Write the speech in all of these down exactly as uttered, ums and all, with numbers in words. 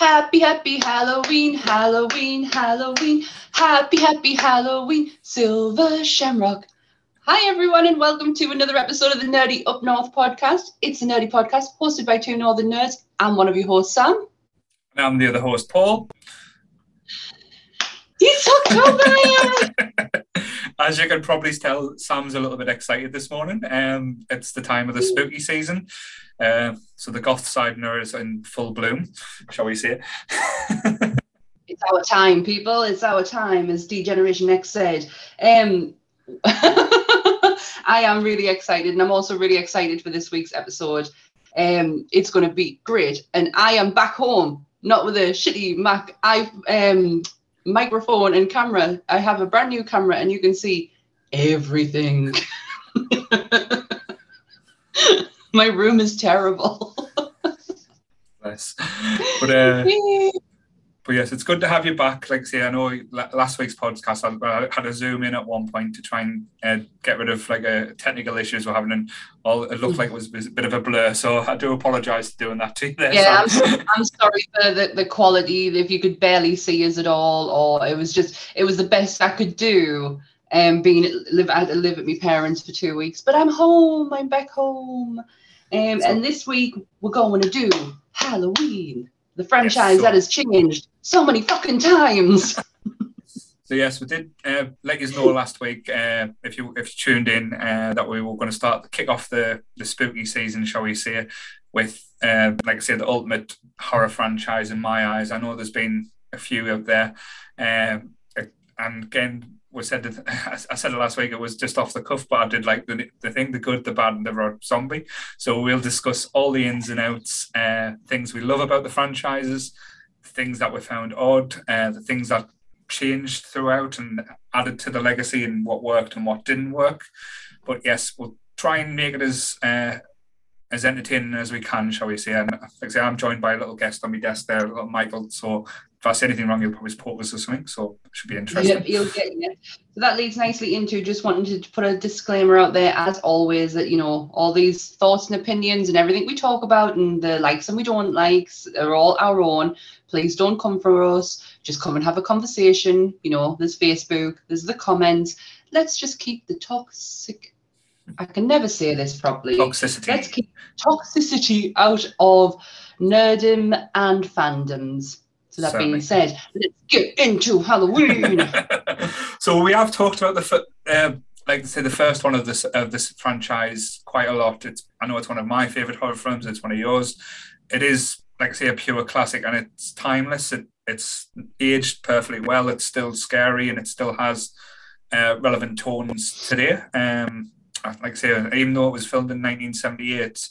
Happy, happy Halloween, Halloween, Halloween. Happy, happy Halloween, Silver Shamrock. Hi, everyone, and welcome to another episode of the Nerdy Up North podcast. It's a nerdy podcast hosted by two northern nerds. I'm one of your hosts, Sam. And I'm the other host, Paul. He's so cool, as you can probably tell, Sam's a little bit excited this morning. Um, it's the time of the spooky season. Uh, so the goth side is in full bloom, shall we say it? It's our time, people. It's our time, as D-Generation X said. Um, I am really excited, and I'm also really excited for this week's episode. Um, it's going to be great. And I am back home, not with a shitty Mac. I've... Um, microphone and camera. I have a brand new camera and you can see everything. My room is terrible. Nice. But, uh, but yes, it's good to have you back. Like I say, I know last week's podcast, I had a Zoom in at one point to try and uh, get rid of like a technical issues we're having, and all it looked like it was a bit of a blur. So I do apologise for doing that to you there. Yeah, so. I'm, I'm sorry for the, the quality. If you could barely see us at all, or it was just it was the best I could do. Um, being live I had to live at my parents for two weeks, but I'm home. I'm back home. Um, so, and this week we're going to do Halloween. The franchise yes, so. that has changed so many fucking times. So yes, we did uh, let you know last week, uh, if you if you tuned in, uh, that we were going to start to kick off the, the spooky season, shall we say, with, uh, like I said, the ultimate horror franchise in my eyes. I know there's been a few out there. Um, and again, we said that, I said it last week, it was just off the cuff, but I did like the, the thing, the good, the bad, and the Rob Zombie. So we'll discuss all the ins and outs, uh, things we love about the franchises, things that we found odd, uh, the things that changed throughout and added to the legacy, and what worked and what didn't work. But yes, we'll try and make it as uh, as entertaining as we can, shall we say. And like I say, I'm joined by a little guest on my desk there, a little Michael, so if I say anything wrong, he'll probably support us or something, so it should be interesting. Yep, you'll get it. So that leads nicely into just wanting to put a disclaimer out there, as always, that, you know, all these thoughts and opinions and everything we talk about and the likes and we don't likes are all our own. Please don't come for us. Just come and have a conversation. You know, there's Facebook, there's the comments. Let's just keep the toxic... I can never say this properly. Toxicity. Let's keep toxicity out of nerdom and fandoms. So that Certainly. being said, let's get into Halloween. So we have talked about the, uh, like I say, the first one of this of this franchise quite a lot. It's I know it's one of my favourite horror films. It's one of yours. It is, like I say, a pure classic, and it's timeless. It, it's aged perfectly well. It's still scary, and it still has uh, relevant tones today. Um, like I say, even though it was filmed in nineteen seventy-eight.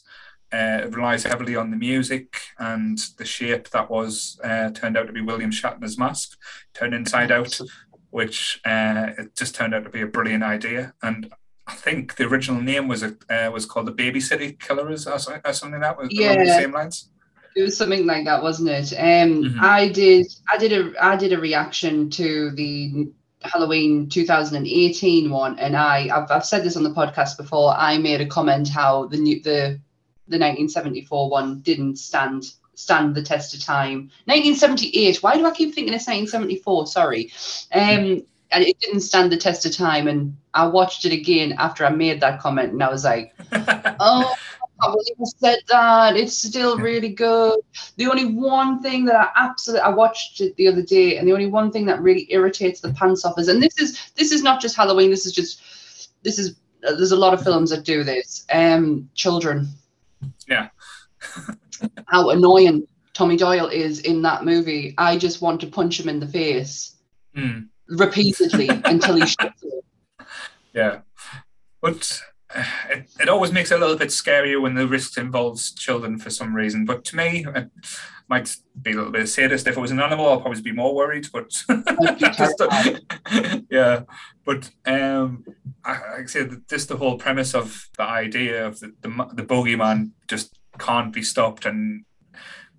Uh, it relies heavily on the music and the shape that was uh, turned out to be William Shatner's mask, turned inside out, which uh, it just turned out to be a brilliant idea. And I think the original name was a, uh, was called the Baby City Killers or something like that, was yeah. along the same lines. It was something like that, wasn't it? Um, mm-hmm. I did, I did a, I did a reaction to the Halloween two thousand eighteen one, and I, I've, I've said this on the podcast before. I made a comment how the new the the nineteen seventy-four one didn't stand stand the test of time. nineteen seventy-eight, why do I keep thinking it's nineteen seventy-four? Sorry. Um, and it didn't stand the test of time, and I watched it again after I made that comment, and I was like, oh, I believe I said that. It's still really good. The only one thing that I absolutely, I watched it the other day, and the only one thing that really irritates the pants off is, and this is, this is not just Halloween, this is just, this is, there's a lot of films that do this, um, children. Yeah. How annoying Tommy Doyle is in that movie. I just want to punch him in the face mm. repeatedly until he shuts up. Yeah. But uh, it, it always makes it a little bit scarier when the risk involves children for some reason. But to me, it might be a little bit sadist. If it was an animal, I'd probably be more worried. But just, yeah. But um, I, I said, just the whole premise of the idea of the, the, the bogeyman just can't be stopped, and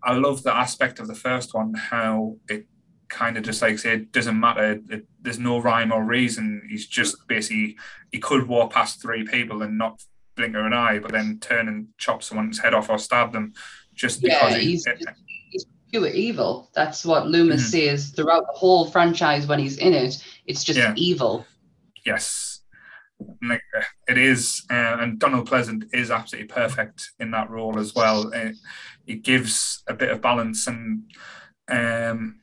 I love the aspect of the first one, how it kind of just, like say, it doesn't matter, it, there's no rhyme or reason. He's just basically, he could walk past three people and not blink an eye, but then turn and chop someone's head off or stab them just yeah, because he, he's, it, he's pure evil. That's what Loomis mm-hmm. says throughout the whole franchise when he's in it. It's just yeah. evil. Yes. It is. Uh, and Donald Pleasant is absolutely perfect in that role as well. It, it gives a bit of balance and um,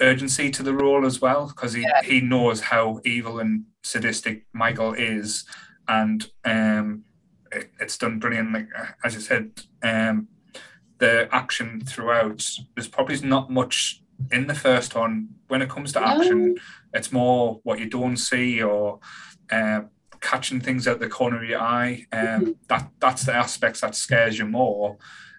urgency to the role as well, because he, yeah. he knows how evil and sadistic Michael is. And um, it, it's done brilliantly. As I said, um, the action throughout, there's probably not much in the first one when it comes to action. No. It's more what you don't see or uh, catching things out the corner of your eye. Um, mm-hmm. That that's the aspects that scares you more,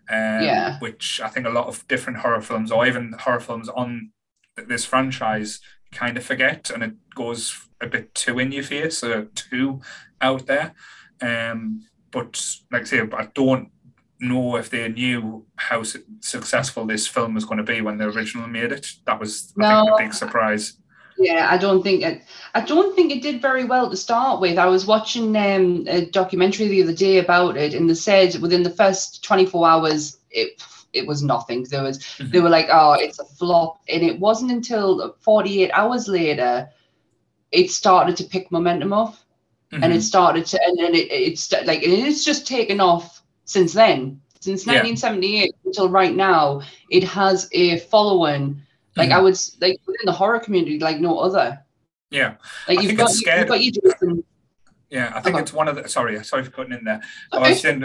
um, yeah. which I think a lot of different horror films or even horror films on this franchise kind of forget, and it goes a bit too in your face or too out there. Um, but like I say, I don't know if they knew how su- successful this film was going to be when the original made it. That was I no, think, a big surprise. Yeah, I don't think it, I don't think it did very well to start with. I was watching um, a documentary the other day about it, and they said within the first twenty-four hours, it it was nothing. There was mm-hmm. they were like, oh, it's a flop, and it wasn't until forty-eight hours later it started to pick momentum up, mm-hmm. and it started to, and then it it's like and it's just taken off. Since then, since nineteen seventy-eight yeah. until right now, it has a following. Like mm. I would, like within the horror community, like no other. Yeah, like I you've, think got, it's scared. you've got you Jason. Yeah, I think okay. it's one of the. Sorry, sorry for cutting in there. Okay. I was saying,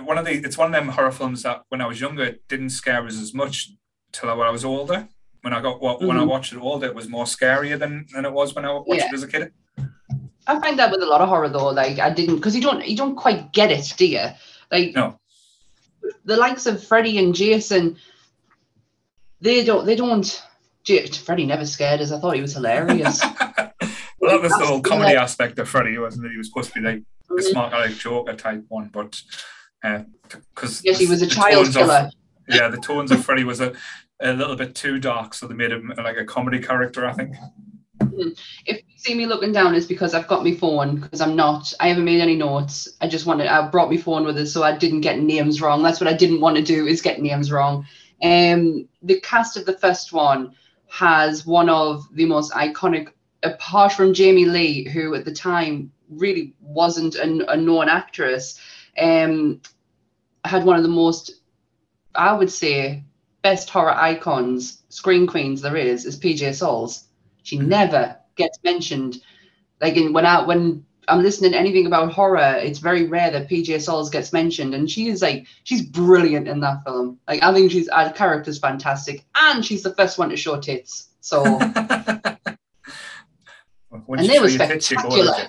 one of the. It's one of them horror films that when I was younger it didn't scare us as much till I, when I was older. When I got when mm-hmm. I watched it older, it was more scarier than, than it was when I watched yeah. it as a kid. I find that with a lot of horror though, like I didn't because you don't you don't quite get it, do you? Like no. the likes of Freddy and Jason, they don't. They don't. Freddy never scared us. I thought he was hilarious. Well, that was the whole comedy like, aspect of Freddy, wasn't it? He was supposed to be like the smart guy, like Joker type one, but because uh, yes, he was a child killer. Of, yeah, the tones of Freddy was a, a little bit too dark, so they made him like a comedy character, I think. If you see me looking down, it's because I've got my phone, because I'm not, I haven't made any notes. I just wanted, I brought my phone with us so I didn't get names wrong. That's what I didn't want to do, is get names wrong. Um, the cast of the first one has one of the most iconic, apart from Jamie Lee, who at the time really wasn't a, a known actress, um, had one of the most, I would say, best horror icons, screen queens there is, is P J Soles. She never gets mentioned. Like in, when, I, when I'm listening to anything about horror, it's very rare that P J Soles gets mentioned. And she is like, she's brilliant in that film. Like I think she's, her character's fantastic. And she's the first one to show tits. So. And they were spectacular.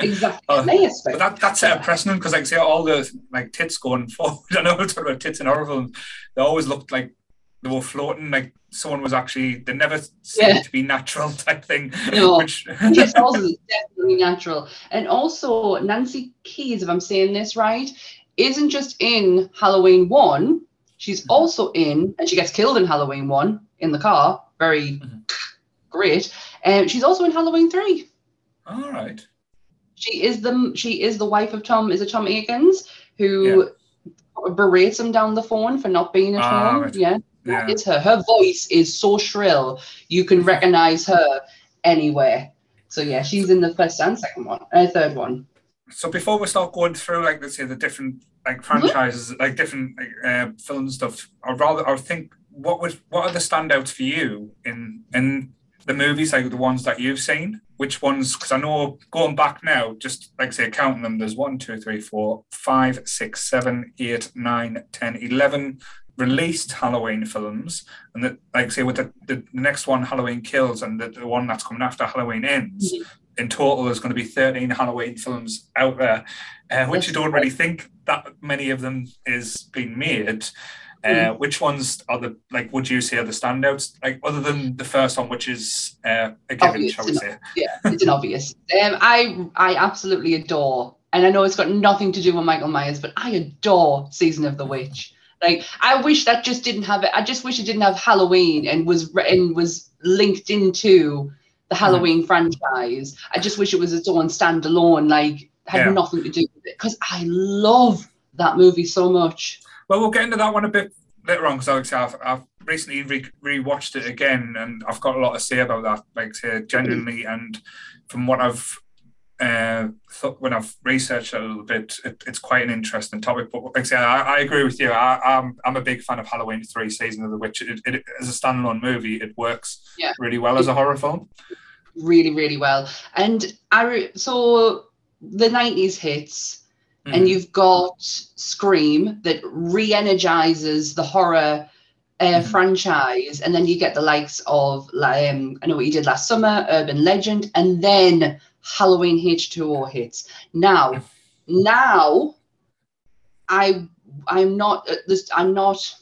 Exactly. Oh, they but that, that's a precedent, because I can see all the like tits going forward. I know we're talking about tits in horror films. They always looked like they were floating, like someone was actually, they never seemed yeah. to be natural type thing. No, which... Yes, also definitely natural. And also Nancy Kyes, if I'm saying this right, isn't just in Halloween one, she's mm-hmm. also in, and she gets killed in Halloween one in the car, very mm-hmm. great, and um, she's also in Halloween three. All right. She is the, she is the wife of Tom, is it Tom Eakins, who yeah. berates him down the phone for not being at ah, home, right. yeah. Yeah. It's her. Her voice is so shrill, you can recognize her anywhere. So yeah, she's in the first and second one, uh, third one. So before we start going through, like let's say the different like franchises, mm-hmm. like different like, uh, film stuff, or rather, I think what was what are the standouts for you in in the movies, like the ones that you've seen? Which ones? Because I know going back now, just like say counting them, there's one, two, three, four, five, six, seven, eight, nine, ten, eleven. Released Halloween films, and that, like say with the, the next one Halloween Kills and the, the one that's coming after Halloween Ends, mm-hmm. in total there's going to be thirteen Halloween films out there, uh, which that's you don't right. really think that many of them is being made. Uh, mm-hmm. Which ones are the, like would you say are the standouts, like other than the first one, which is uh, a given, obvious, shall we say? Yeah, it's an obvious. Um, I I absolutely adore, and I know it's got nothing to do with Michael Myers, but I adore Season of the Witch. Like, I wish that just didn't have it. I just wish it didn't have Halloween and was and was linked into the Halloween mm. franchise. I just wish it was its own standalone, like, had yeah. nothing to do with it. Because I love that movie so much. Well, we'll get into that one a bit later on, because I've, I've recently re- re-watched it again, and I've got a lot to say about that, like, say, genuinely. And from what I've uh, thought, when I've researched it a little bit, it, it's quite an interesting topic. But like I say, I, I agree with you. I, I'm I'm a big fan of Halloween three: Season of the Witch. It, it, as a standalone movie, it works yeah. really well as a horror film. Really, really well. And I re- so the nineties hits. Mm. And you've got Scream that re-energizes the horror uh, mm. franchise. And then you get the likes of um, I Know What You Did Last Summer, Urban Legend, and then Halloween H two O hits. Now, mm. now I, I'm not, I'm not,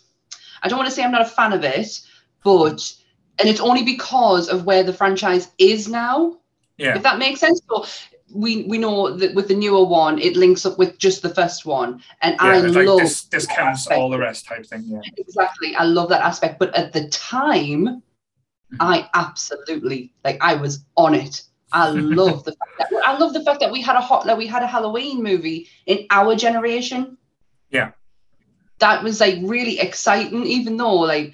I don't want to say I'm not a fan of it, but, and it's only because of where the franchise is now. Yeah. If that makes sense. So, We we know that with the newer one, it links up with just the first one, and yeah, I like love this discounts all the rest type thing. Yeah, exactly. I love that aspect, but at the time, mm-hmm. I absolutely like. I was on it. I love the fact that I love the fact that we had a hot like we had a Halloween movie in our generation. Yeah, that was like really exciting, even though like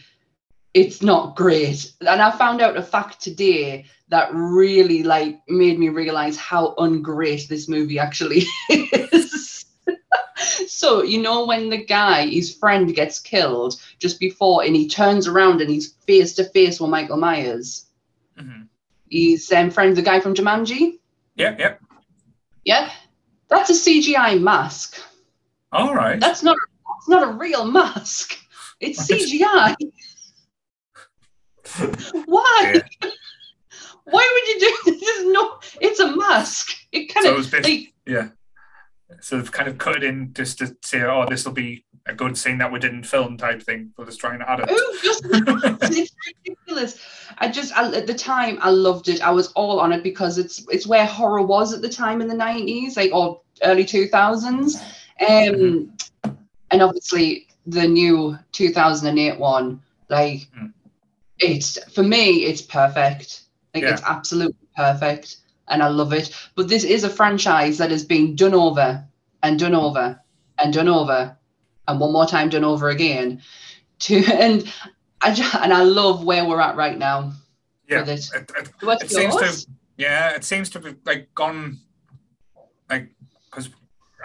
it's not great. And I found out a fact today that really like made me realize how ungreat this movie actually is. So, you know, when the guy, his friend gets killed just before, and he turns around and he's face to face with Michael Myers. Mm-hmm. He's um, friend, the guy from Jumanji. Yeah. Yeah. Yeah. That's a C G I mask. All right. That's not, that's not a real mask. It's right. C G I. Why? Yeah. Why would you do this? It's not, it's a mask. It kind so of, it was best, like, yeah. So they've kind of cut it in just to say, oh, this will be a good scene that we didn't film type thing. We're just trying to add it. Ooh, just, it's ridiculous. I just, I, at the time, I loved it. I was all on it because it's it's where horror was at the time in the nineties, like, or early two thousands. Um, mm-hmm. And obviously, the new two thousand eight one, like, mm. it's, for me, it's perfect. Like, yeah. It's absolutely perfect, and I love it. But this is a franchise that is being done over and done over and done over, and one more time done over again. To and I just, and I love where we're at right now. Yeah, with it. It, it, What's it seems to have, yeah, it seems to have like gone like because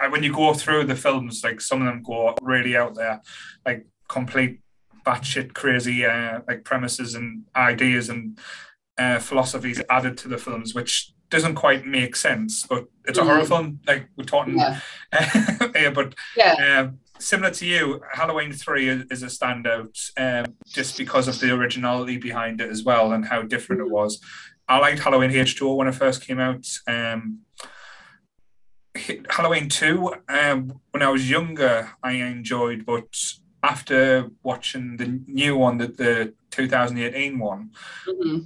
when you go through the films, like some of them go really out there, like complete batshit crazy uh, like premises and ideas and. Uh, philosophies added to the films, which doesn't quite make sense, but it's a mm. horror film, like we're talking yeah. uh, yeah, but yeah. Uh, similar to you, Halloween three is, is a standout um, just because of the originality behind it as well and how different mm. it was. I liked Halloween H two O when it first came out. um, Halloween two um, when I was younger I enjoyed, but after watching the new one, the, the twenty eighteen one, mm-hmm.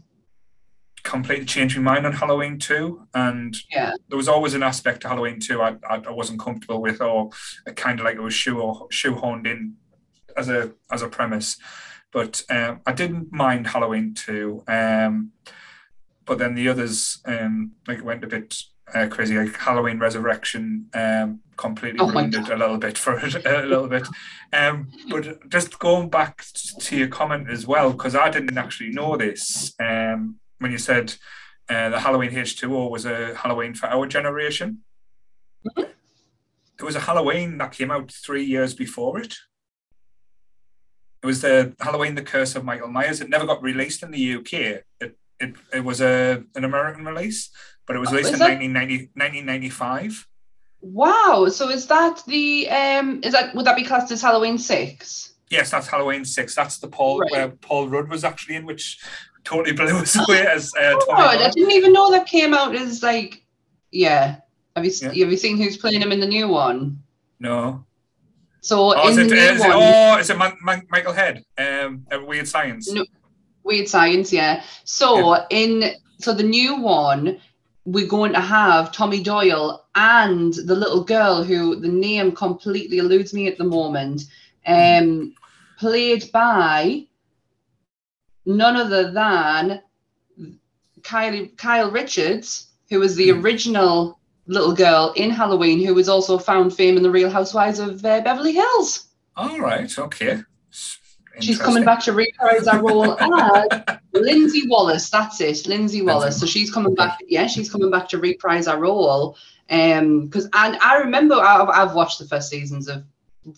completely changed my mind on Halloween two, and yeah. there was always an aspect to Halloween two I, I, I wasn't comfortable with, or kind of like it was shoe, shoehorned in as a as a premise. But um, I didn't mind Halloween two, um, but then the others um, like went a bit uh, crazy, like Halloween Resurrection um, completely oh ruined it a little bit for it, a little bit. Um, but just going back to your comment as well, because I didn't actually know this. Um, when you said uh, the Halloween H two O was a Halloween for our generation. Mm-hmm. There was a Halloween that came out three years before it. It was the Halloween, The Curse of Michael Myers. It never got released in the U K. It it, it was a an American release, but it was released oh, in nineteen ninety, nineteen ninety-five. Wow. So is that the, um, is that, would that be classed as Halloween six? Yes, that's Halloween six. That's the Paul, right. where Paul Rudd was actually in, which totally blew us away as uh, Tom oh, I didn't even know that came out as like, yeah. Have you yeah. have you seen who's playing him in the new one? No. So oh, in the it, new is one, it, oh, is it Man- Man- Michael Head? Um, Weird Science. No, Weird Science, yeah. So yeah. in so the new one, we're going to have Tommy Doyle and the little girl who the name completely eludes me at the moment, um, played by. None other than Kyle, Kyle Richards, who was the mm. original little girl in Halloween, who was also found fame in The Real Housewives of uh, Beverly Hills. All right, okay. She's coming back to reprise our role as Lindsay Wallace. That's it, Lindsay Wallace. So she's coming back. Yeah, she's coming back to reprise our role. Um, because and I remember I've, I've watched the first seasons of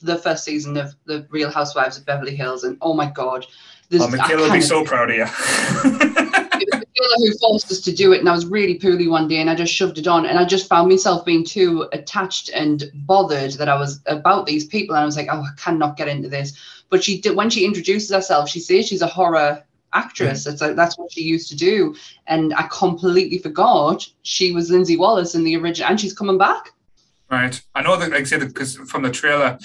the first season of the Real Housewives of Beverly Hills, and oh my god, this oh, Michaela will be so proud of you. It was Michaela who forced us to do it, and I was really poorly one day, and I just shoved it on, and I just found myself being too attached and bothered that I was about these people, and I was like, oh, I cannot get into this. But she did, when she introduces herself, she says she's a horror actress. That's like, that's what she used to do, and I completely forgot she was Lindsay Wallace in the original, and she's coming back. Right, I know that, like I said, because from the trailer,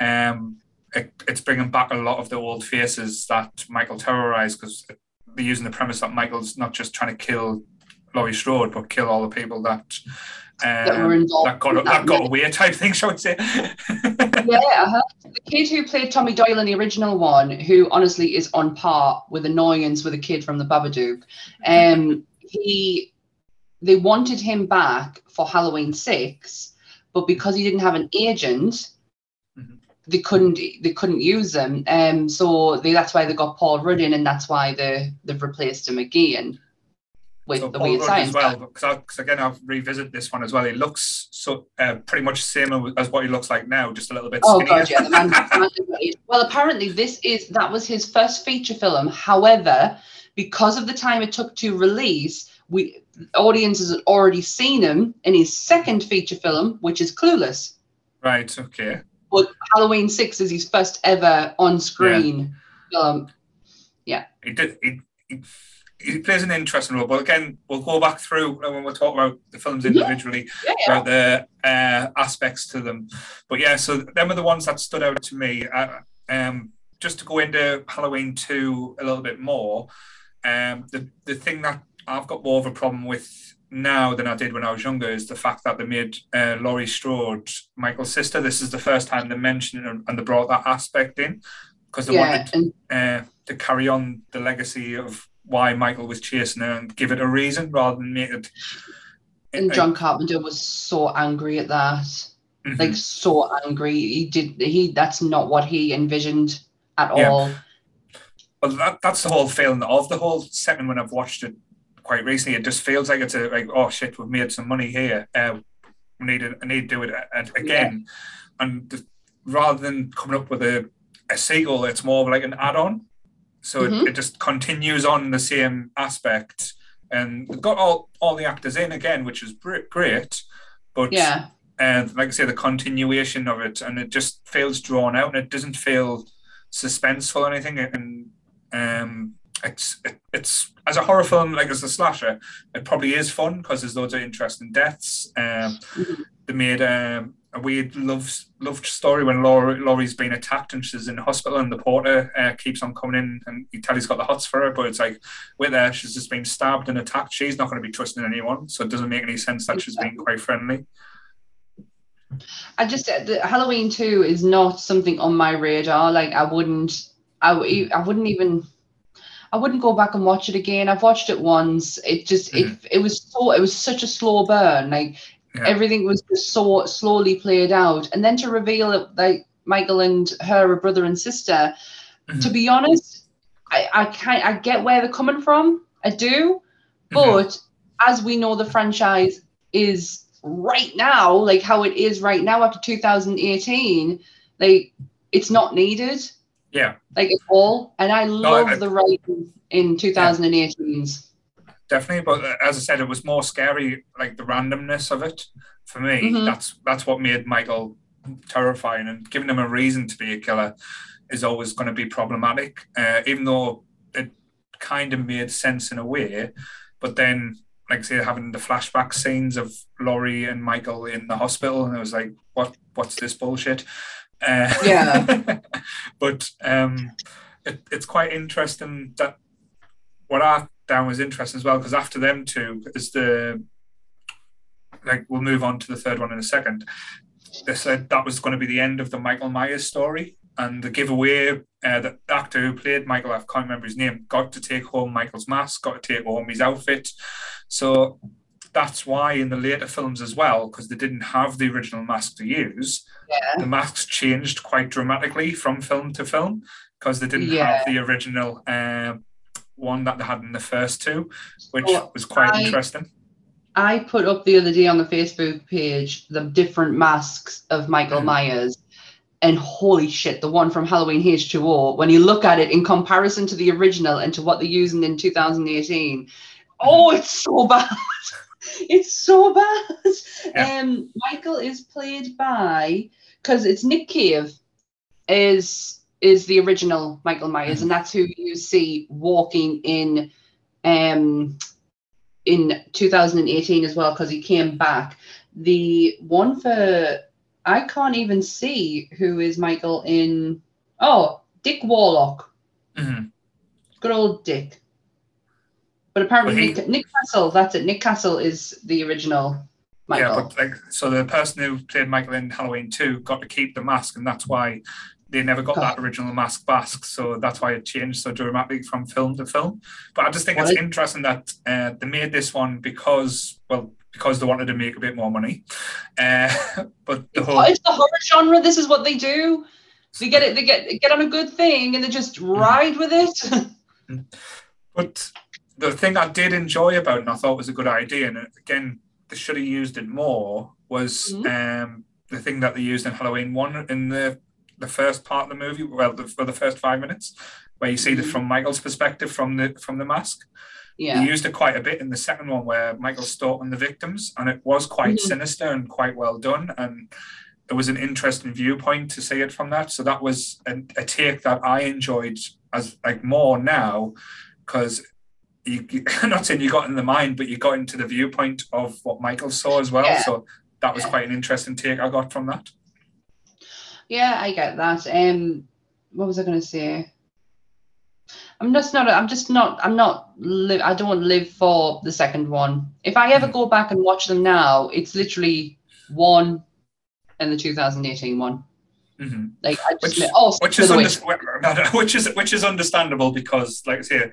um, it, it's bringing back a lot of the old faces that Michael terrorized, because they're using the premise that Michael's not just trying to kill Laurie Strode, but kill all the people that um, that, were involved that got that, that got away, type thing, shall we say? Yeah, the kid who played Tommy Doyle in the original one, who honestly is on par with annoyance with a kid from The Babadook, um, he they wanted him back for Halloween six, but because he didn't have an agent, mm-hmm. they couldn't they couldn't use him, um, so they, that's why they got Paul Rudd in, and that's why they they've replaced him again. With so the Paul Weird Science as well, because again, I've revisited this one as well. He looks so uh, pretty much same as what he looks like now, just a little bit skinnier. Oh god, yeah. The man, the man well, apparently this is that was his first feature film. However, because of the time it took to release, we audiences had already seen him in his second feature film, which is Clueless. Right. Okay. But Halloween Six is his first ever on-screen yeah. film. Yeah. He did. He, he, He plays an interesting role, but again, we'll go back through and we'll talk about the films individually, yeah, yeah. about the uh, aspects to them. But yeah, so them are the ones that stood out to me. Uh, um, just to go into Halloween two a little bit more, um, the, the thing that I've got more of a problem with now than I did when I was younger is the fact that they made uh, Laurie Strode Michael's sister. This is the first time they mentioned it and they brought that aspect in, because they yeah, wanted and- uh, to carry on the legacy of why Michael was chasing her and give it a reason rather than make it. And John Carpenter was so angry at that, mm-hmm. like so angry. He did he. That's not what he envisioned at yeah. all. Well, that that's the whole feeling of the whole segment. When I've watched it quite recently, it just feels like it's a like oh shit, we've made some money here. Uh, we need to, I need to do it again, yeah. and the, rather than coming up with a a sequel, it's more of like an add-on. So mm-hmm. it, it just continues on the same aspect, and they've got all, all the actors in again, which is great. But yeah, and uh, like I say, the continuation of it, and it just feels drawn out, and it doesn't feel suspenseful or anything. And um, it's it, it's as a horror film, like as a slasher, it probably is fun because there's loads of interesting deaths. Um, mm-hmm. They made um, a weird love love story when Laurie, Laurie's been attacked and she's in the hospital, and the porter uh, keeps on coming in, and you tell he's got the hots for her, but it's like, with her, she's just been stabbed and attacked. She's not going to be trusting anyone, so it doesn't make any sense that she's being quite friendly. I just, uh, the Halloween two is not something on my radar. Like, I wouldn't, I, I wouldn't even... I wouldn't go back and watch it again. I've watched it once. It just, mm-hmm. it it was so, it was such a slow burn. Like, yeah. everything was just so slowly played out. And then to reveal that like, Michael and her are brother and sister, mm-hmm. to be honest, I, I can't, I get where they're coming from. I do. But mm-hmm. as we know, the franchise is right now, like how it is right now after two thousand eighteen, like it's not needed. Yeah. Like at all. And I love no, I, the writing in twenty eighteens. Yeah. Definitely. But as I said, it was more scary, like the randomness of it. For me, mm-hmm. that's that's what made Michael terrifying, and giving him a reason to be a killer is always going to be problematic, uh, even though it kind of made sense in a way. But then, like I say, having the flashback scenes of Laurie and Michael in the hospital, and it was like, what? what's this bullshit? Uh, yeah, but um, it, it's quite interesting that what I found was interesting as well, because after them two is the like we'll move on to the third one in a second. They said that was going to be the end of the Michael Myers story, and the giveaway uh, the actor who played Michael, I can't remember his name, got to take home Michael's mask, got to take home his outfit. So that's why in the later films as well, because they didn't have the original mask to use, yeah. the masks changed quite dramatically from film to film, because they didn't yeah. have the original um, one that they had in the first two, which well, was quite I, interesting. I put up the other day on the Facebook page the different masks of Michael mm. Myers, and holy shit, the one from Halloween H two O, when you look at it in comparison to the original and to what they're using in two thousand eighteen, mm. oh, it's so bad. It's so bad. Yeah. Um, Michael is played by, because it's Nick Cave is is the original Michael Myers, mm. and that's who you see walking in um in two thousand eighteen as well, because he came back. The one for I can't even see who is Michael in oh Dick Warlock, mm-hmm. good old Dick. But apparently well, he, Nick, Nick Castle, that's it. Nick Castle is the original Michael. Yeah, but like, so the person who played Michael in Halloween two got to keep the mask, and that's why they never got God. that original mask back. So that's why it changed so dramatically from film to film. But I just think what? it's interesting that uh, they made this one because, well, because they wanted to make a bit more money. Uh, but the whole it's the horror genre. This is what they do. They get it. They get get on a good thing, and they just ride with it. But the thing I did enjoy about it, and I thought was a good idea, and again, they should have used it more, was mm-hmm. um, the thing that they used in Halloween one in the, the first part of the movie, well, the, for the first five minutes, where you see mm-hmm. this from Michael's perspective from the from the mask. Yeah. They used it quite a bit in the second one where Michael's stalking the victims, and it was quite mm-hmm. sinister and quite well done, and there was an interesting viewpoint to see it from that. So that was a, a take that I enjoyed as like more now, because You, you, I'm not saying you got in the mind, but you got into the viewpoint of what Michael saw as well. Yeah. So that was yeah. quite an interesting take I got from that. Yeah, I get that. Um, what was I going to say? I'm just not. I'm just not. I'm not. Li- I don't live for the second one. If I ever mm-hmm. go back and watch them now, it's literally one and the two thousand eighteen one. Mm-hmm. Like I just which, admit, oh, which is under- which is which is understandable because, like I say.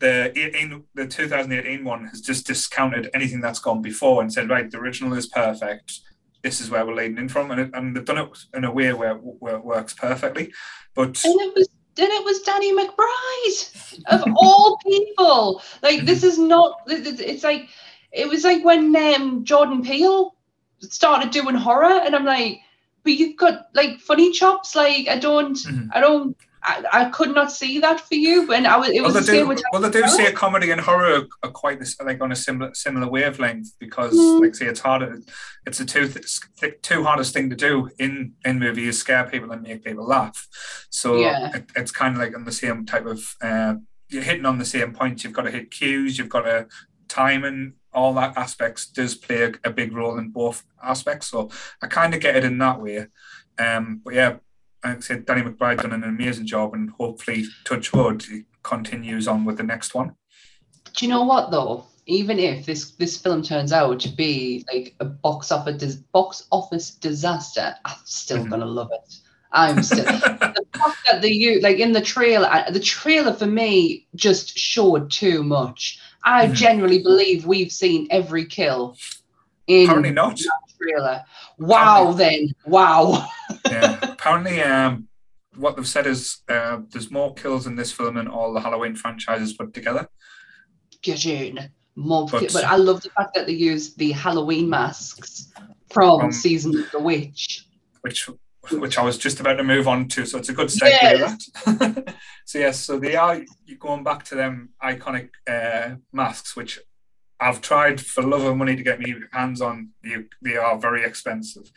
The eighteen, the two thousand eighteen one has just discounted anything that's gone before and said, right, the original is perfect. This is where we're leading in from, and, it, and they've done it in a way where, where it works perfectly. But and it was then it was Danny McBride of all people. Like this is not. It's like it was like when um, Jordan Peele started doing horror, and I'm like, but you've got like funny chops. Like I don't, mm-hmm. I don't. I, I could not see that for you, and I was. It was well, the same do, with well, they do say comedy and horror are quite like on a similar similar wavelength because, mm. like, say it's harder. It's the two th- two hardest thing to do in in movies is scare people and make people laugh. So yeah. it, it's kind of like on the same type of. Uh, you're hitting on the same points. You've got to hit cues. You've got to time and all that aspects does play a, a big role in both aspects. So I kind of get it in that way, um, but yeah. Like I said, Danny McBride done an amazing job, and hopefully, touch wood, he continues on with the next one. Do you know what though? Even if this, this film turns out to be like a box office box office disaster, I'm still mm-hmm. gonna love it. I'm still the fact that the you like in the trailer, the trailer for me just showed too much. I mm-hmm. generally believe we've seen every kill. In Apparently not. That trailer. Wow, Apparently. then wow. Yeah. Apparently, um, what they've said is uh, there's more kills in this film than all the Halloween franchises put together. Get in. More but, but I love the fact that they used the Halloween masks from um, Season of the Witch. Which which I was just about to move on to, so it's a good segue. Yes. That. So, yes, so they are going back to them iconic uh, masks, which I've tried for love and money to get me hands on. You, they are very expensive.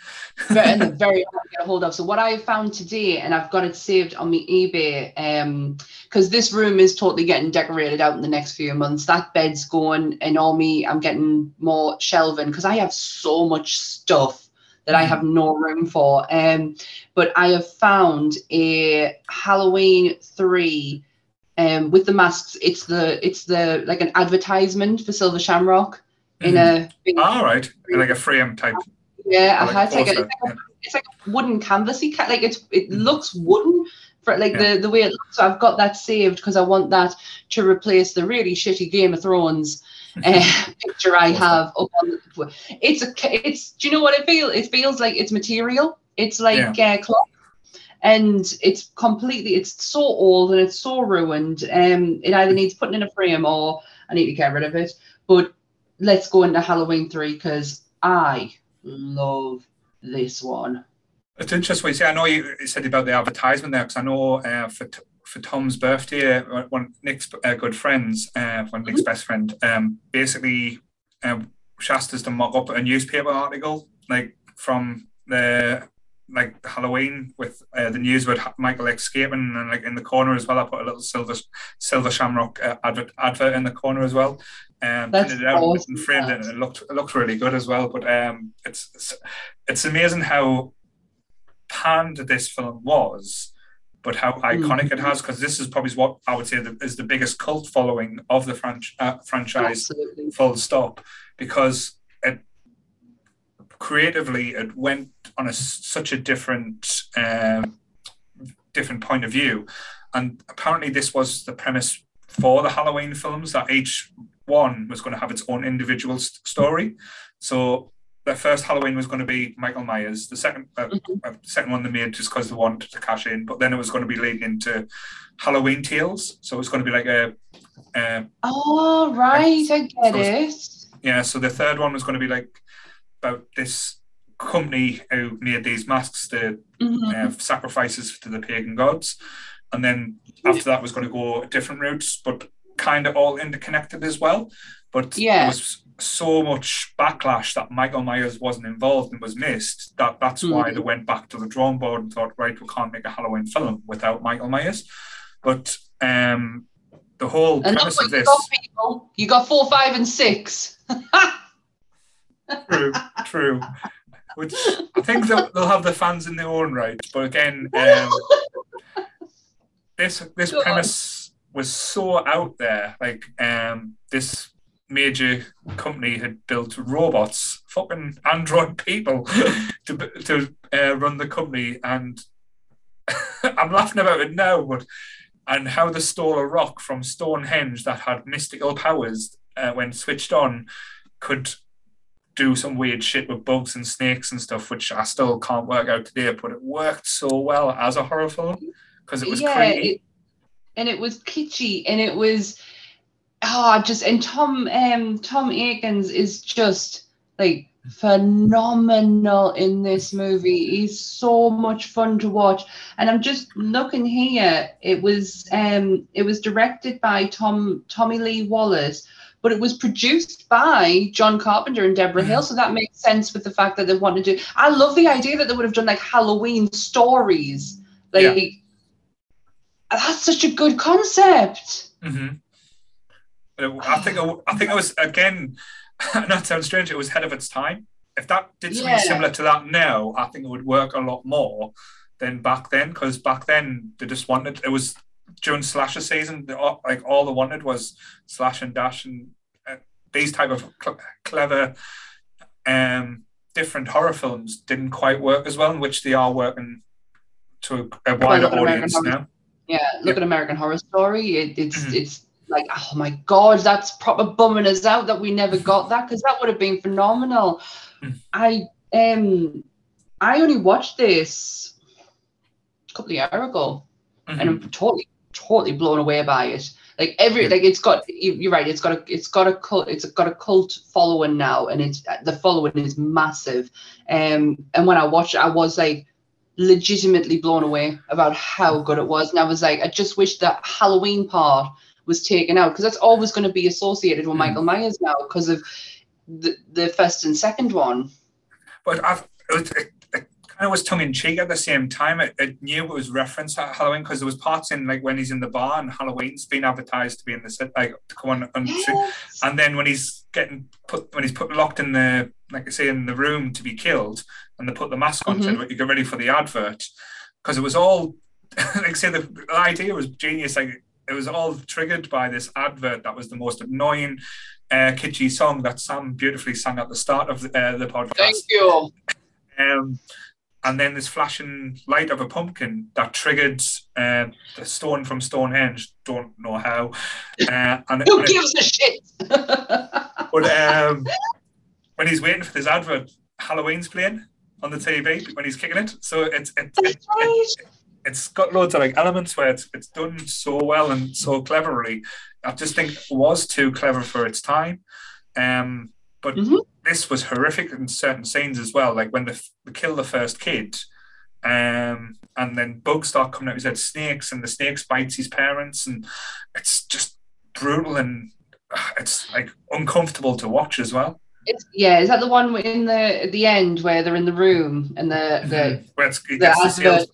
And they're very hard to get a hold of. So what I found today, and I've got it saved on my eBay, because um, this room is totally getting decorated out in the next few months. That bed's going, and all me, I'm getting more shelving because I have so much stuff that I have no room for. Um, but I have found a Halloween three. Um, with the masks, it's the it's the like an advertisement for Silver Shamrock mm. in a. Big oh, right. In like a frame type. Yeah, like it's, like a, it's, like a, it's like a wooden canvasy cat. Like it's it mm. looks wooden for like yeah. the the way it looks. So I've got that saved because I want that to replace the really shitty Game of Thrones uh, picture I have up on. The, it's a it's. Do you know what it feels? It feels like it's material. It's like yeah. uh, cloth. and it's completely, it's so old and it's so ruined. Um, it either needs putting in a frame or I need to get rid of it. But let's go into Halloween three because I love this one. It's interesting. You see, I know you said about the advertisement there, because I know uh, for t- for Tom's birthday, uh, one of Nick's uh, good friends, uh, one of Nick's mm-hmm. best friend, um, basically um, asked us to mock up a newspaper article like from the like Halloween with uh, the news with Michael escaping, and like in the corner as well, I put a little silver silver shamrock uh, advert advert in the corner as well. Um, That's and it, awesome. And framed it, and it looked it looked really good as well. But um, it's, it's it's amazing how panned this film was, but how iconic mm-hmm. it has, because this is probably what I would say the, is the biggest cult following of the franch- uh, franchise, Absolutely. Full stop, because it creatively it went on a such a different um, different point of view, and apparently this was the premise for the Halloween films, that each one was going to have its own individual st- story. So the first Halloween was going to be Michael Myers. The second uh, mm-hmm. second one they made just because they wanted to cash in, but then it was going to be leading into Halloween Tales. So it was going to be like a... a oh, right, a, I get so it. Was, yeah, so the third one was going to be like about this company who made these masks, the mm-hmm. uh, sacrifices to the pagan gods. And then after that was going to go different routes, but kind of all interconnected as well. But yeah. it was so much backlash that Michael Myers wasn't involved and was missed, that that's why mm-hmm. they went back to the drawing board and thought, right, we can't make a Halloween film without Michael Myers. But um, the whole and premise of this... You got, you got four, five, and six. True, true. Which I think they'll, they'll have the fans in their own right. But again, um, this this Go premise on. Was so out there. Like, um, this... major company had built robots, fucking android people, to to uh, run the company, and I'm laughing about it now. But and how they stole a rock from Stonehenge that had mystical powers uh, when switched on, could do some weird shit with bugs and snakes and stuff, which I still can't work out today. But it worked so well as a horror film because it was yeah, creepy, it, and it was kitschy, and it was. Oh, just and Tom um, Tom Eakins is just like phenomenal in this movie. He's so much fun to watch. And I'm just looking here. It was um, it was directed by Tom Tommy Lee Wallace, but it was produced by John Carpenter and Deborah Hill. So that makes sense with the fact that they wanted to do. I love the idea that they would have done like Halloween stories. Like yeah. that's such a good concept. Mm-hmm. I think I think it was again. I know it sounds strange. It was ahead of its time. If that did something yeah. similar to that now, I think it would work a lot more than back then. Because back then they just wanted it was during slasher season. They, like all they wanted was slash and dash and uh, these type of cl- clever, um, different horror films didn't quite work as well. In which they are working to a wider audience now. Yeah, look yep. at American Horror Story. It, it's mm-hmm. it's. Like, oh my God, that's proper bumming us out that we never got that, because that would have been phenomenal. Mm. I um, I only watched this a couple of years ago, mm-hmm. and I'm totally, totally blown away by it. Like every, like it's got. You're right. It's got a, it's got a cult. It's got a cult following now, and it's the following is massive. Um, and when I watched it, I was like. Legitimately blown away about how good it was, and I was like, I just wish that Halloween part was taken out, because that's always going to be associated with mm. Michael Myers now because of the, the first and second one. But I've, it, it, it kind of was tongue in cheek at the same time. It, it knew it was referenced at Halloween because there was parts in like when he's in the bar and Halloween's been advertised to be in the like to come on, and, yes. and then when he's getting put when he's put locked in the. Like I say, in the room to be killed, and they put the mask on mm-hmm. to get ready for the advert, because it was all, like I say, the, the idea was genius. Like it was all triggered by this advert that was the most annoying, uh, kitschy song that Sam beautifully sang at the start of the, uh, the podcast. Thank you. Um, and then this flashing light of a pumpkin that triggered uh, the stone from Stonehenge. Don't know how. Uh, and Who it, gives it, a shit? But. Um, When he's waiting for this advert, Halloween's playing on the T V when he's kicking it. So it's it, it, it, it's got loads of like elements where it's it's done so well and so cleverly. I just think it was too clever for its time. Um, but mm-hmm. this was horrific in certain scenes as well. Like when they, they kill the first kid, um, and then bugs start coming out. He said snakes, and the snakes bites his parents, and it's just brutal and uh, it's like uncomfortable to watch as well. It's, yeah, is that the one in the the end where they're in the room and the the, where it's, it gets the, the sales,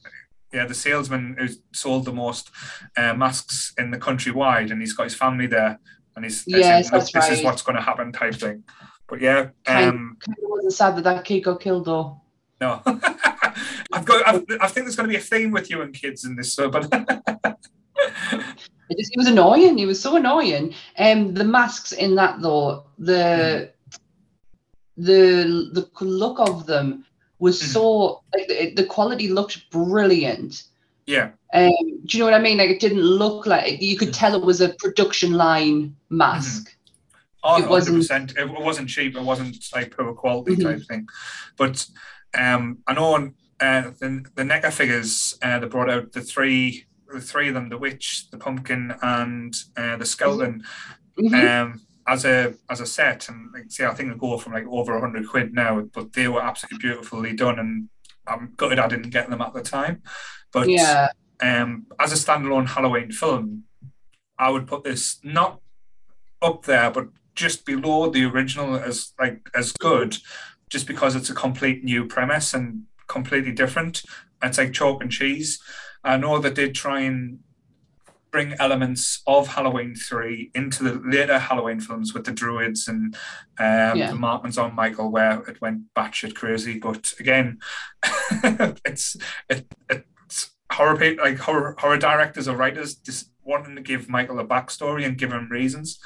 yeah, the salesman who sold the most uh, masks in the country wide, and he's got his family there, and he's yes, saying, that's this right. is what's going to happen type thing. But yeah, um, kind of wasn't sad that that kid got killed though. No, I've got. I've, I think there's going to be a theme with you and kids in this, so, but. It, just, it was annoying. It was so annoying. Um, the masks in that though, the. Mm. The the look of them was mm. so like the, the quality looked brilliant. Yeah. Um, do you know what I mean? Like it didn't look like you could tell it was a production line mask. Mm-hmm. Oh, it wasn't. It wasn't cheap. It wasn't like poor quality mm-hmm. type thing. But um, I know on uh, the the N E C A figures uh, they brought out the three the three of them: the witch, the pumpkin, and uh, the skeleton. Mm-hmm. Um, as a as a set, and like, see, I think they go from like over a hundred quid now, but they were absolutely beautifully done, and I'm gutted I didn't get them at the time. But yeah. um, as a standalone Halloween film, I would put this not up there, but just below the original as like as good, just because it's a complete new premise and completely different. It's like chalk and cheese. I know that they try and bring elements of Halloween three into the later Halloween films with the Druids and um, yeah. the Markmans on Michael, where it went batshit crazy. But again, it's it, it's horror like horror, horror directors or writers just wanting to give Michael a backstory and give him reasons.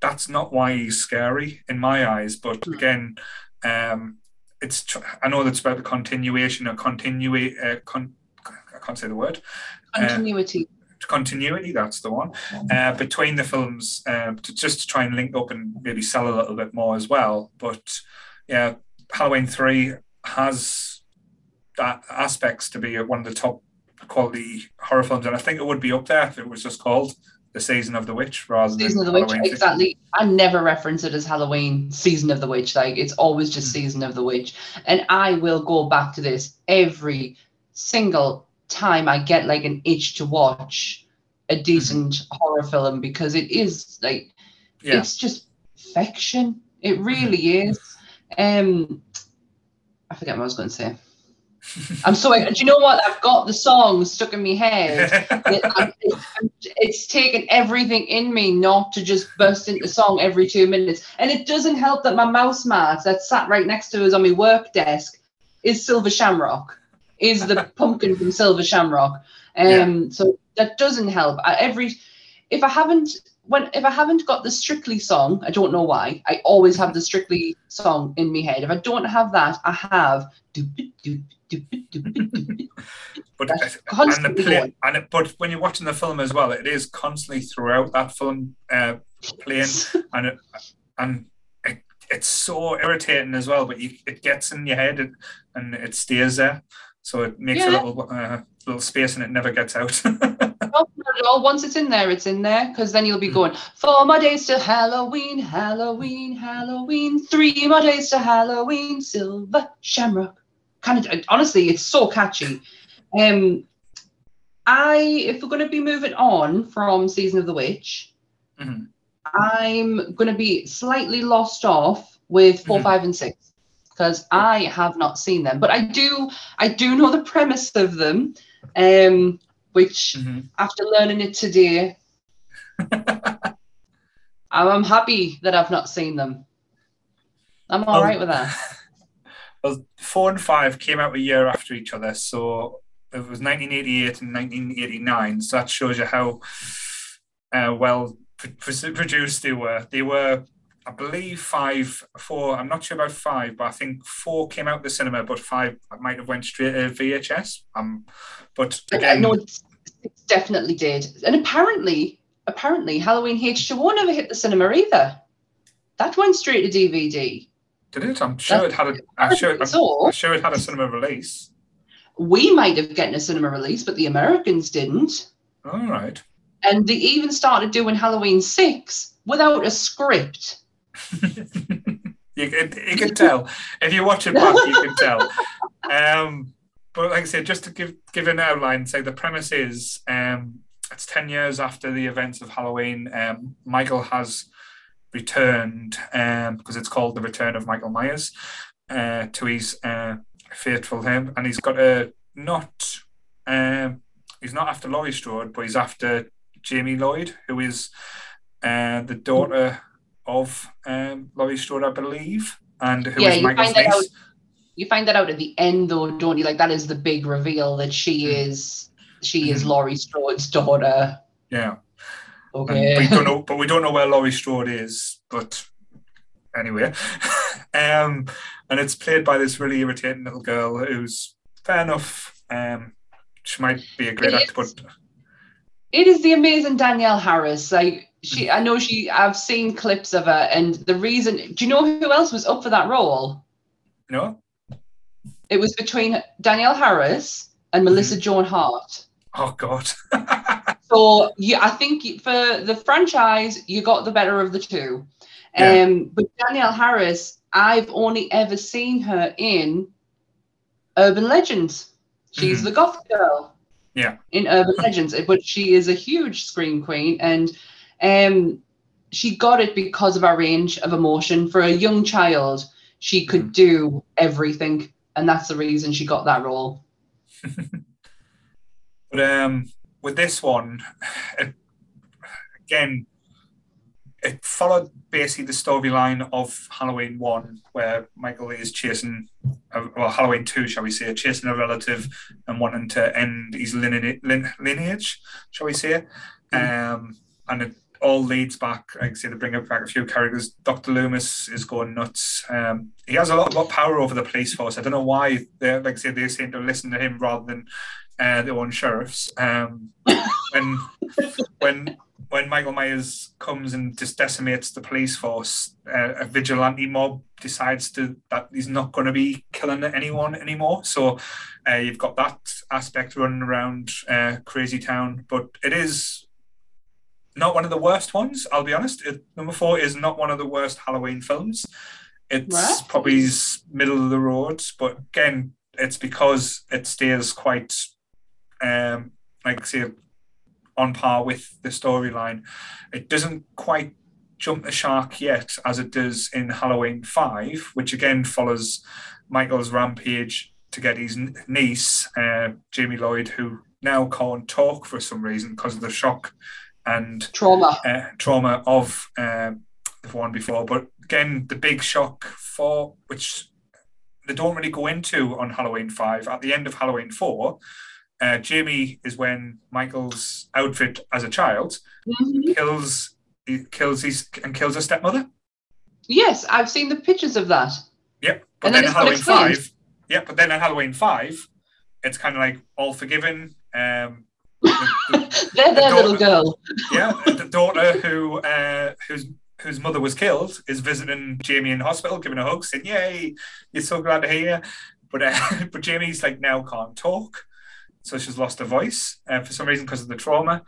That's not why he's scary in my eyes. But mm. again, um, it's tr- I know that's about the continuation or continue uh, con- I can't say the word continuity. Uh, continuity that's the one uh between the films uh to, just to try and link up and maybe sell a little bit more as well. But yeah, Halloween three has that aspects to be one of the top quality horror films, and I think it would be up there if it was just called the Season of the Witch rather season than of the Halloween Witch. Exactly. I never reference it as Halloween Season of the Witch, like it's always just mm-hmm. Season of the Witch, and I will go back to this every single time I get like an itch to watch a decent mm-hmm. horror film, because it is like yeah. it's just perfection. It really mm-hmm. is. Um, I forget what I was going to say. I'm sorry. Do you know what? I've got the song stuck in my head. it, I'm, I'm, it's taken everything in me not to just burst into song every two minutes. And it doesn't help that my mouse mat that sat right next to us on my work desk is Silver Shamrock. Is the pumpkin from Silver Shamrock. Um, yeah. So that doesn't help. I, every if I haven't when if I haven't got the Strictly song, I don't know why. I always have the Strictly song in my head. If I don't have that, I have. But and the play, and it, but when you're watching the film as well, it is constantly throughout that film uh, playing, and it, and. It's so irritating as well, but you, it gets in your head and, and it stays there. So it makes yeah. a little uh, little space and it never gets out. No, not at all. Once it's in there, it's in there, because then you'll be going, four more days to Halloween, Halloween, Halloween, three more days to Halloween, Silver Shamrock. Kind of, honestly, it's so catchy. Um, I, if we're going to be moving on from Season of the Witch, mm-hmm. I'm going to be slightly lost off with four, mm-hmm. five, and six, because I have not seen them. But I do, I do know the premise of them, um, which mm-hmm. after learning it today, I'm happy that I've not seen them. I'm all well, right with that. Well, four and five came out a year after each other, so it was nineteen eighty-eight and nineteen eighty-nine. So that shows you how uh, well. Produced they were. They were, I believe, five, four. I'm not sure about five, but I think four came out of the cinema, but five might have went straight to V H S. Um, but again, no, it definitely did. And apparently, apparently, Halloween H two O never hit the cinema either. That went straight to D V D. Did it? I'm sure That's, it had a. I'm sure, I'm, so. I'm sure it had a cinema release. we might have gotten a cinema release, but the Americans didn't. All right. And they even started doing Halloween six without a script. You can, you can tell. If you watch it back, you can tell. Um, but like I said, just to give give an outline, so the premise is um, it's ten years after the events of Halloween. Um, Michael has returned, um, because it's called The Return of Michael Myers, uh, to his uh, faithful home. And he's got a not, um, he's not after Laurie Strode, but he's after Jamie Lloyd, who is uh, the daughter of um, Laurie Strode, I believe, and who yeah, is Michael's niece. You find that out at the end, though, don't you? Like, that is the big reveal, that she is she mm-hmm. is Laurie Strode's daughter. Yeah. Okay. We don't know, but we don't know where Laurie Strode is. But anyway, um, and it's played by this really irritating little girl who's fair enough. Um, she might be a great actor, but it is the amazing Danielle Harris. Like, she, I know she. I've seen clips of her, and the reason. Do you know who else was up for that role? No. It was between Danielle Harris and Melissa Joan Hart. Oh, God. So, yeah, I think for the franchise, you got the better of the two. Yeah. Um, but Danielle Harris, I've only ever seen her in Urban Legends. She's mm. the goth girl. Yeah. In Urban Legends. But she is a huge screen queen. And um, she got it because of her range of emotion. For a young child, she could mm. do everything. And that's the reason she got that role. But um, with this one, it, again, it followed basically the storyline of Halloween one, where Michael is chasing, well, Halloween two, shall we say, chasing a relative and wanting to end his lineage, lineage shall we say. Mm-hmm. Um, and it all leads back, like I say, to bring up back a few characters. Doctor Loomis is going nuts. Um, he has a lot, a lot of power over the police force. I don't know why, like I say, they seem to listen to him rather than uh, their own sheriffs. Um, when when when Michael Myers comes and just decimates the police force, uh, a vigilante mob decides to that he's not going to be killing anyone anymore. So uh, you've got that aspect running around uh, crazy town, but it is not one of the worst ones, I'll be honest. It, number four is not one of the worst Halloween films. It's what? Probably middle of the road, but again, it's because it stays quite, um, like say, on par with the storyline. It doesn't quite jump the shark yet, as it does in Halloween five, which again follows Michael's rampage to get his niece, uh, Jamie Lloyd, who now can't talk for some reason because of the shock and trauma uh, trauma of uh, the one before. But again, the big shock for, which they don't really go into on Halloween five, at the end of Halloween four, uh, Jamie is when Michael's outfit as a child mm-hmm. kills he kills his and kills her stepmother. Yes, I've seen the pictures of that. Yep. But and then, then Halloween five, yeah, but then in Halloween five, it's kind of like all forgiven. Um, the, the, They're their the little girl. Yeah, the daughter who uh, whose whose mother was killed is visiting Jamie in the hospital, giving her a hug, saying, "Yay, you're so glad to hear." But uh, but Jamie's like now can't talk, so she's lost her voice uh, for some reason because of the trauma.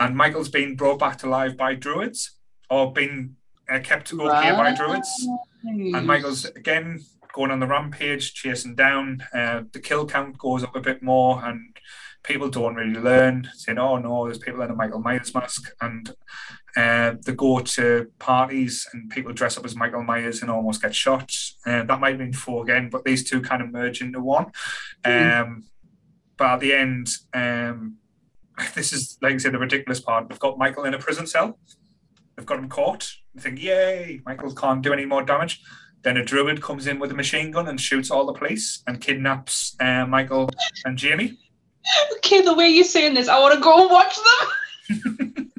And Michael's been brought back to life by druids, or been uh, kept okay right. by druids. And Michael's again going on the rampage, chasing down. Uh, the kill count goes up a bit more, and people don't really learn, saying, oh no, there's people in a Michael Myers mask, and uh, they go to parties and people dress up as Michael Myers and almost get shot. Uh, that might have been four again, but these two kind of merge into one. Um, mm. But at the end, um, this is, like I said, the ridiculous part. They've got Michael in a prison cell. They've got him caught. They think, yay, Michael can't do any more damage. Then a druid comes in with a machine gun and shoots all the police and kidnaps uh, Michael and Jamie. Okay, the way you're saying this, I want to go and watch them.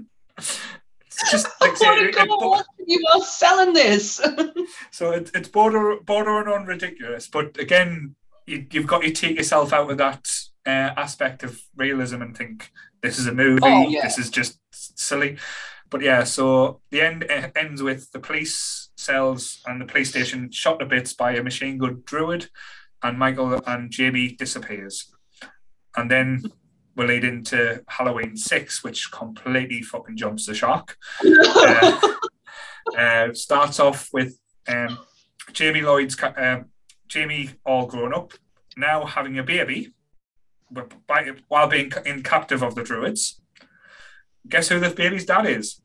It's just like, I want to go it, it, and watch them. You are selling this. So it, it's border, bordering on ridiculous. But again, you, you've got to take yourself out of that uh, aspect of realism and think, this is a movie, oh, yeah. This is just silly. But yeah, so the end uh, ends with the police cells and the police station shot to bits by a machine gun druid, and Michael and Jamie disappears. and then relate into Halloween six, which completely fucking jumps the shark. uh, uh, starts off with um, Jamie Lloyd's uh, Jamie all grown up, now having a baby by, while being in captive of the Druids. Guess who the baby's dad is?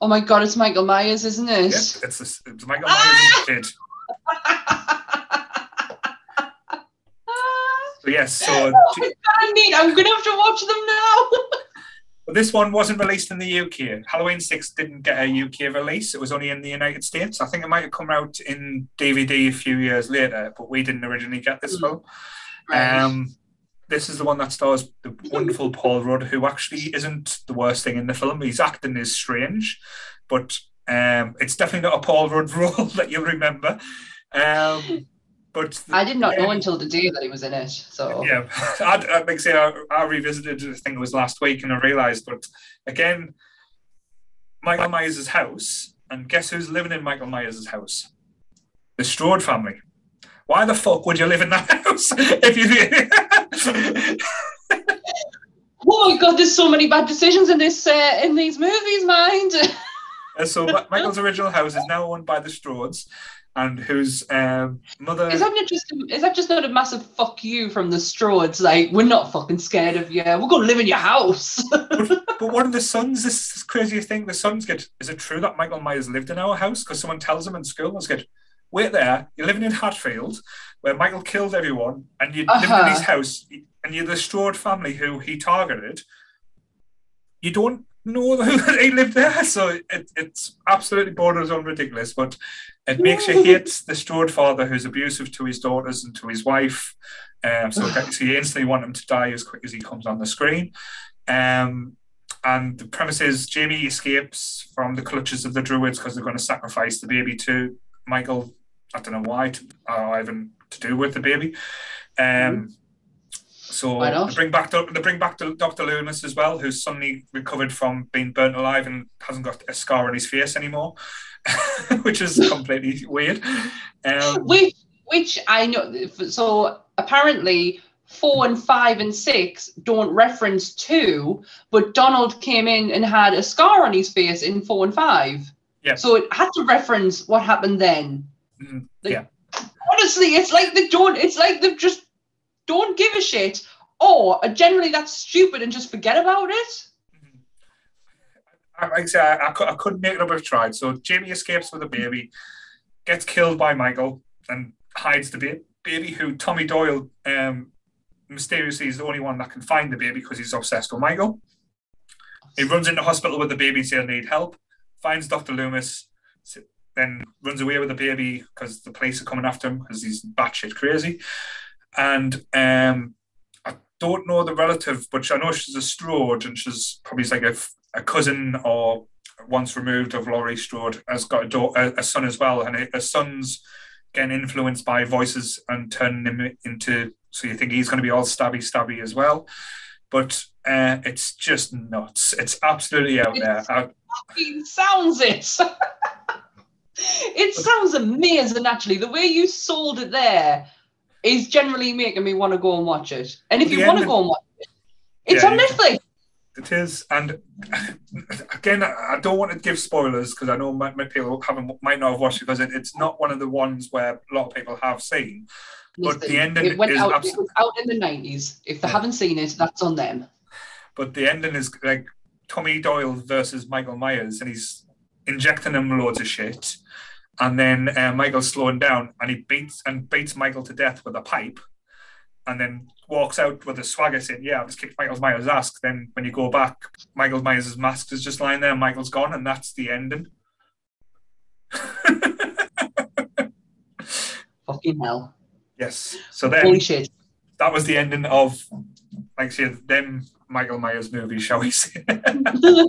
Oh my God, it's Michael Myers, isn't it? Yes, it's, a, it's Michael ah! Myers' kid. So yes, so... Oh, G- I need, I'm going to have to watch them now. But this one wasn't released in the U K. Halloween six didn't get a U K release. It was only in the United States. I think it might have come out in D V D a few years later, but we didn't originally get this film. Right. Um, this is the one that stars the wonderful Paul Rudd, who actually isn't the worst thing in the film. His acting is strange, but um, it's definitely not a Paul Rudd role that you'll remember. Um, but the, I did not know until today that he was in it. So yeah, I, I, like I, say, I, I revisited, I think it was last week, and I realised, but again, Michael Myers' house, and guess who's living in Michael Myers' house? The Strode family. Why the fuck would you live in that house if you? Oh my God! There's so many bad decisions in this uh, in these movies, mind. So Michael's original house is now owned by the Strodes, and whose um, mother is that not just a, is that just not a massive fuck you from the Strodes? Like, we're not fucking scared of you. We're gonna live in your house. but, but one of the sons, this is craziest thing. The sons get, is it true that Michael Myers lived in our house? Because someone tells him in school, and get. Wait there, you're living in Hatfield, where Michael killed everyone, and you're uh-huh. living in his house, and you're the Strode family who he targeted. You don't know who he lived there, so it, it's absolutely borders on ridiculous, but it makes you hate the Strode father, who's abusive to his daughters and to his wife, um, so, so you instantly want him to die as quick as he comes on the screen. Um, and the premise is Jamie escapes from the clutches of the Druids because they're going to sacrifice the baby to Michael. I don't know why, to, or even to do with the baby. Um, so they bring back they bring back Doctor Loomis as well, who's suddenly recovered from being burnt alive and hasn't got a scar on his face anymore, which is completely weird. Um, which, which I know. So apparently, four and five and six don't reference two, but Donald came in and had a scar on his face in four and five. Yeah. So it had to reference what happened then. Mm, like, yeah. Honestly, it's like they don't. It's like they just don't give a shit, or generally that's stupid and just forget about it. Like I said, I, I, I couldn't make it up if I tried. So Jamie escapes with a baby, gets killed by Michael, and hides the ba- baby. Who Tommy Doyle um, mysteriously is the only one that can find the baby because he's obsessed with Michael. He runs into hospital with the baby, saying they need help. Finds Doctor Loomis, then runs away with the baby because the police are coming after him because he's batshit crazy. And um, I don't know the relative, but I know she's a Strode, and she's probably like a, a cousin or once removed of Laurie Strode, has got a, daughter, a son as well. And a son's getting influenced by voices and turning him into, so you think he's going to be all stabby, stabby as well. But uh, it's just nuts. It's absolutely out there. I, It sounds it. It sounds amazing, actually. The way you sold it there is generally making me want to go and watch it. And if you want to go and watch it, it's yeah, on Netflix. It is. And again, I don't want to give spoilers because I know my, my people haven't, might not have watched it because it, it's not one of the ones where a lot of people have seen. Listen, but the ending it went is out, absolutely... it was out in the nineties. If they yeah. haven't seen it, that's on them. But the ending is like Tommy Doyle versus Michael Myers, and he's injecting him loads of shit, and then uh, Michael's slowing down, and he beats and beats Michael to death with a pipe, and then walks out with a swagger saying, "Yeah, I've just kicked Michael Myers' ass." Then when you go back, Michael Myers' mask is just lying there, and Michael's gone, and that's the ending. Fucking hell! Yes. So then, holy shit, that was the ending of, like I said, them. Michael Myers movie, shall we say? That's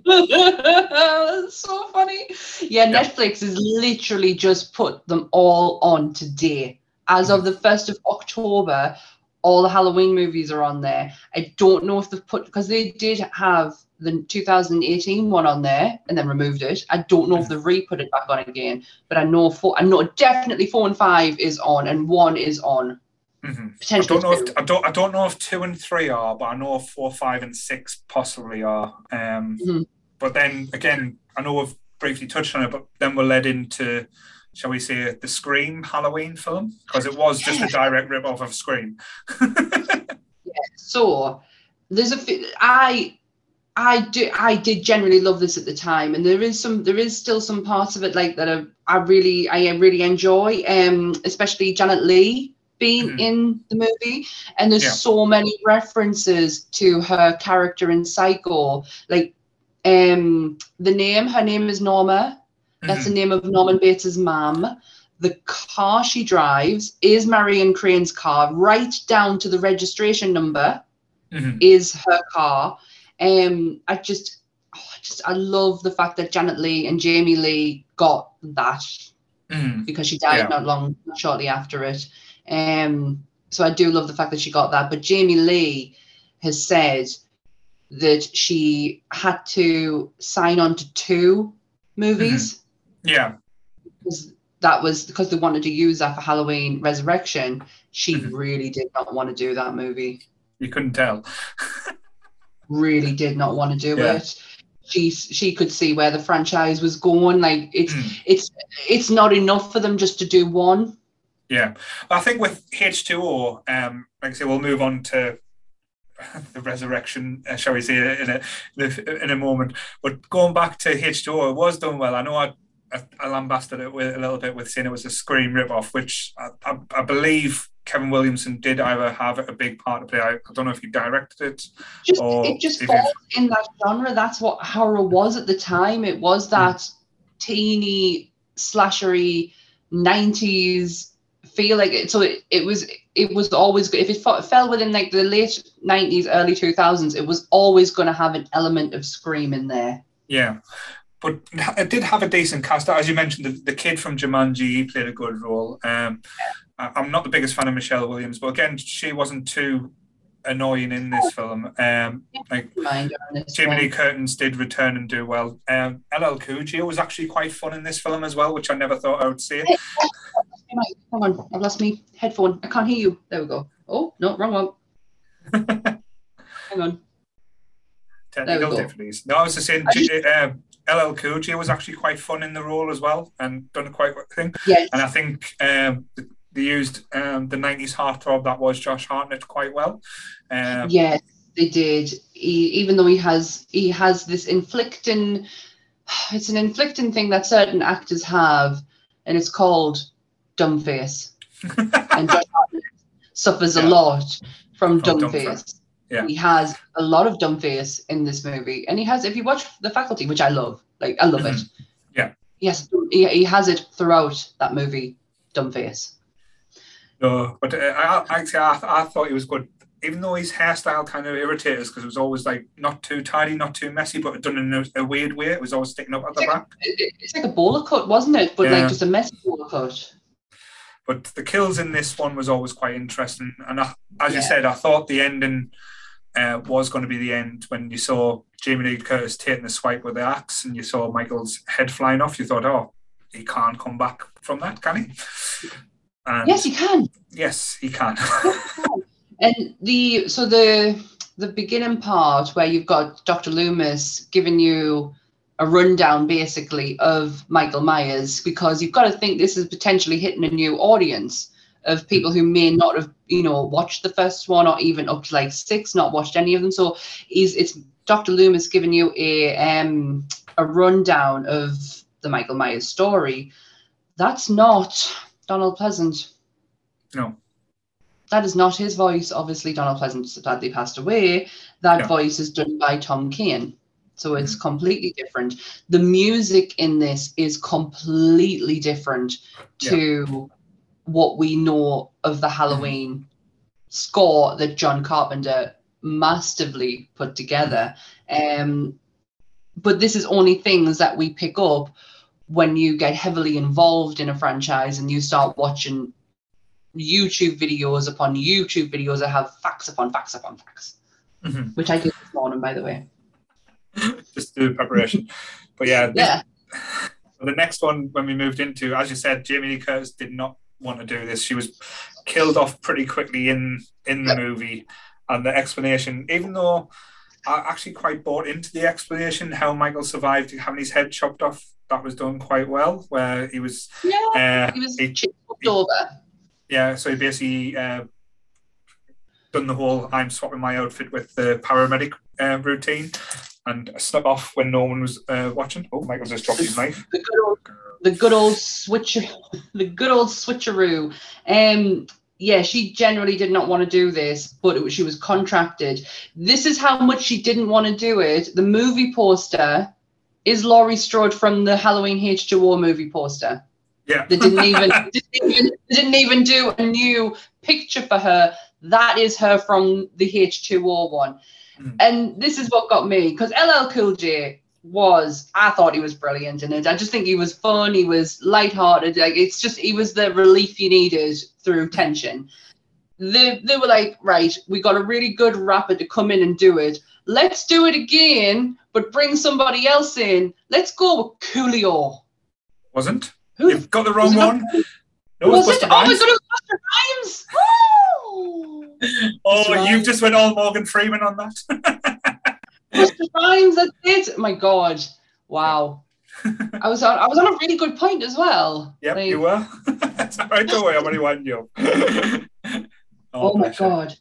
so funny. Yeah, yeah, Netflix has literally just put them all on today. As of the first of October, all the Halloween movies are on there. I don't know if they've put, because they did have the two thousand eighteen one on there and then removed it. I don't know mm-hmm. if they've re-put it back on again, but I know four, I know definitely four and five is on, and one is on. Mm-hmm. Potentially I don't know. Two. If, I don't. I don't know if two and three are, but I know if four, five, and six possibly are. Um, mm-hmm. But then again, I know we've briefly touched on it, but then we're led into, shall we say, the Scream Halloween film, because it was yeah. just a direct rip off of Scream. yeah. So there's a few, I. I do. I did generally love this at the time, and there is some. There is still some parts of it like that. I, I really, I really enjoy, um, especially Janet Leigh being mm-hmm. in the movie. And there's yeah. so many references to her character in Psycho. Like, um, the name. Her name is Norma. Mm-hmm. That's the name of Norman Bates' mum. The car she drives is Marion Crane's car, right down to the registration number. Mm-hmm. Is her car. Um, I just, oh, I just, I love the fact that Janet Leigh and Jamie Lee got that mm, because she died yeah. not long, shortly after it. Um, so I do love the fact that she got that. But Jamie Lee has said that she had to sign on to two movies. Mm-hmm. Yeah, because that was because they wanted to use that for Halloween Resurrection. She mm-hmm. really did not want to do that movie. You couldn't tell. Really did not want to do yeah. it. She she could see where the franchise was going. Like it's mm. it's it's not enough for them just to do one. Yeah, I think with H two O, um, like I say, we'll move on to the resurrection, uh, shall we say, in a in a moment. But going back to H two O, it was done well. I know I I, I lambasted it with, a little bit with saying it was a Scream ripoff, which I, I, I believe. Kevin Williamson did either have a big part to play. I, I don't know if he directed it. Just, or it just falls in that genre. That's what horror was at the time. It was that mm. teeny, slashery, nineties feel. Like it, so it, it was it was always, if it fell within like the late nineties, early two thousands, it was always going to have an element of Scream in there. Yeah. But it did have a decent cast. As you mentioned, the, the kid from Jumanji, he played a good role. Um, I'm not the biggest fan of Michelle Williams, but again, she wasn't too annoying in this film. Um, like Jamie Lee Curtis did return and do well. Um, L L Cool J was actually quite fun in this film as well, which I never thought I would see. Come on, I've lost my headphone. I can't hear you. There we go. Oh, no, wrong one. Hang on. Technical difficulties. No, I was just saying... L L Cool J was actually quite fun in the role as well and done quite a thing. Yes. And I think um, they used um, the nineties heartthrob that was Josh Hartnett quite well. Um, yes, they did. He, even though he has he has this inflicting, it's an inflicting thing that certain actors have, and it's called dumb face. And Josh Hartnett suffers yeah. a lot from, from dumb face. Yeah. He has a lot of dumb face in this movie, and he has. If you watch The Faculty, which I love, like I love mm-hmm. it. Yeah. Yes, he, he has it throughout that movie. Dumb face. No, but uh, I actually I, I thought he was good, even though his hairstyle kind of irritated us because it was always like not too tidy, not too messy, but done in a, a weird way. It was always sticking up at it's the like back. A, it's like a bowler cut, wasn't it? But yeah. like just a messy bowler cut. But the kills in this one was always quite interesting, and I, as yeah. you said, I thought the ending uh, was going to be the end when you saw Jamie Lee Curtis taking the swipe with the axe, and you saw Michael's head flying off. You thought, "Oh, he can't come back from that, can he?" And yes, he can. Yes, he can. And the so the the beginning part where you've got Doctor Loomis giving you a rundown basically of Michael Myers, because you've got to think this is potentially hitting a new audience of people who may not have, you know, watched the first one or even up to like six, not watched any of them. So he's, it's Doctor Loomis giving you a um, a rundown of the Michael Myers story. That's not Donald Pleasant. No. That is not his voice. Obviously, Donald Pleasant sadly passed away. That yeah. voice is done by Tom Kane. So it's completely different. The music in this is completely different to yeah. what we know of the Halloween mm-hmm. score that John Carpenter massively put together. Mm-hmm. Um, but this is only things that we pick up when you get heavily involved in a franchise and you start watching YouTube videos upon YouTube videos that have facts upon facts upon facts, mm-hmm. which I did this morning, by the way. Just do preparation, but yeah, yeah. This, the next one when we moved into, as you said, Jamie Lee Curtis did not want to do this. She was killed off pretty quickly in in the movie, and the explanation, even though I actually quite bought into the explanation how Michael survived having his head chopped off, that was done quite well, where he was yeah uh, he was he, chopped over. Yeah, so he basically uh, done the whole I'm swapping my outfit with the paramedic uh, routine, and snuck off when no one was uh, watching. Oh, Michael just dropped his knife. The good old, the good old switcher, the good old switcheroo. Um, yeah, she generally did not want to do this, but it, she was contracted. This is how much she didn't want to do it. The movie poster is Laurie Strode from the Halloween H two O movie poster. Yeah, they didn't even didn't even didn't even do a new picture for her. That is her from the H two O one. And this is what got me, because L L Cool J was, I thought he was brilliant in it. I just think he was fun. He was lighthearted. Like, it's just, he was the relief you needed through tension. They, they were like, right, we got a really good rapper to come in and do it. Let's do it again, but bring somebody else in. Let's go with Coolio. Wasn't? Who? You've got the wrong one. No, was it? Oh my God, it was Buster Rhymes. Oh, oh right. You just went all Morgan Freeman on that. Buster Rhymes, that's it. Oh my God. Wow. I was on I was on a really good point as well. Yep, like, you were. That's all right, don't worry, I'm only winding you up. Oh, oh my God.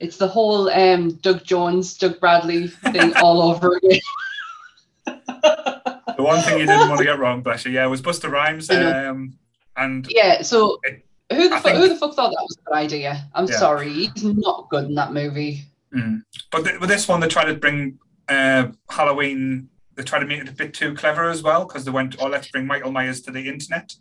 It's the whole um, Doug Jones, Doug Bradley thing all over again. The one thing you didn't want to get wrong, bless you, yeah, it was Buster Rhymes. Um, and yeah, so... It, Who the, fu- think, who the fuck thought that was a good idea? I'm yeah. sorry, he's not good in that movie. Mm. But th- with this one, they tried to bring uh, Halloween, they tried to make it a bit too clever as well, because they went, oh, let's bring Michael Myers to the internet.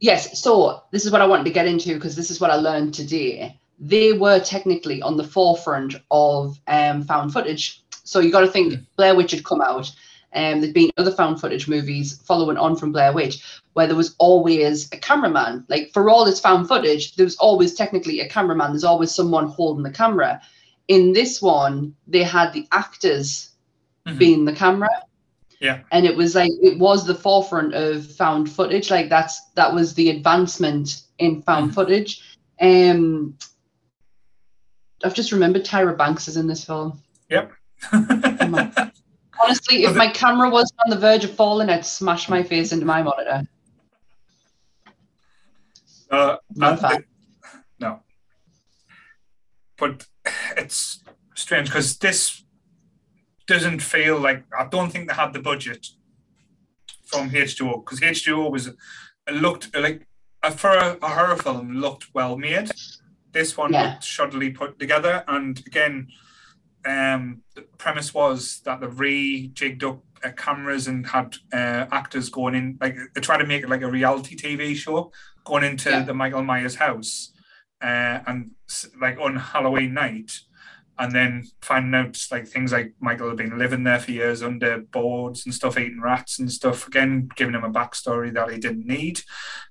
Yes, so this is what I wanted to get into, because this is what I learned today. They were technically on the forefront of um, found footage. So you got to think, mm. Blair Witch had come out. Um, there'd been other found footage movies following on from Blair Witch where there was always a cameraman. Like, for all this found footage, there was always technically a cameraman. There's always someone holding the camera. In this one, they had the actors mm-hmm. being the camera. Yeah. And it was like, it was the forefront of found footage. Like, that's that was the advancement in found mm-hmm. footage. Um, I've just remembered Tyra Banks is in this film. Yep. Oh, honestly, if my camera wasn't on the verge of falling, I'd smash my face into my monitor. Uh, the, no. But it's strange, because this doesn't feel like... I don't think they had the budget from H two O, because H two O was looked... like for a, a horror film, looked well-made. This one yeah. looked shoddily put together, and again... Um, the premise was that they rejigged up uh, cameras and had uh, actors going in, like they tried to make it like a reality T V show, going into yeah. the Michael Myers house, uh, and like on Halloween night, and then finding out like things like Michael had been living there for years under boards and stuff, eating rats and stuff. Again, giving him a backstory that he didn't need,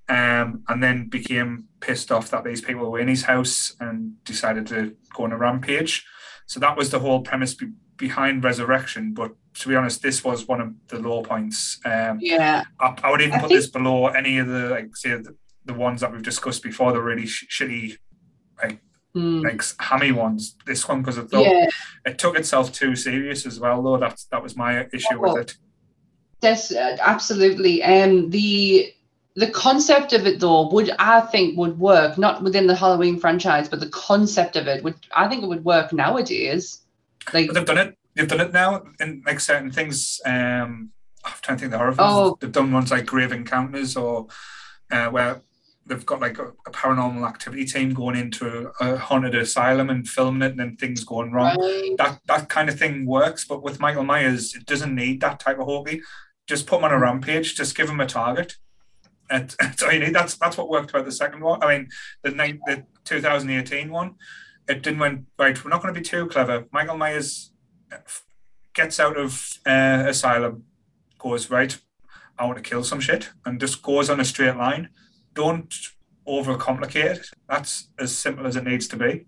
um, and then became pissed off that these people were in his house and decided to go on a rampage. So that was the whole premise be- behind Resurrection. But to be honest, this was one of the low points. Um, yeah, I, I would even I put think... this below any of the like say the, the ones that we've discussed before, the really sh- shitty, like mm. like hammy ones. This one, because I thought yeah. it took itself too serious as well. Though that that was my issue oh, with it. Yes, uh, absolutely. Um, the the concept of it though would I think would work not within the Halloween franchise, but the concept of it would I think it would work nowadays. Like, but they've done it, they've done it now in like certain things. Um, I'm trying to think of the horror films. Oh. They've done ones like Grave Encounters, or uh, where they've got like a, a paranormal activity team going into a, a haunted asylum and filming it, and then things going wrong. Right. That that kind of thing works, but with Michael Myers, it doesn't need that type of hokey. Just put him on a rampage. Just give him a target. And so you know, that's that's what worked about the second one. I mean, the night, the twenty eighteen one, it didn't went right. We're not going to be too clever. Michael Myers gets out of uh, asylum, goes right. I want to kill some shit, and just goes on a straight line. Don't overcomplicate it. That's as simple as it needs to be.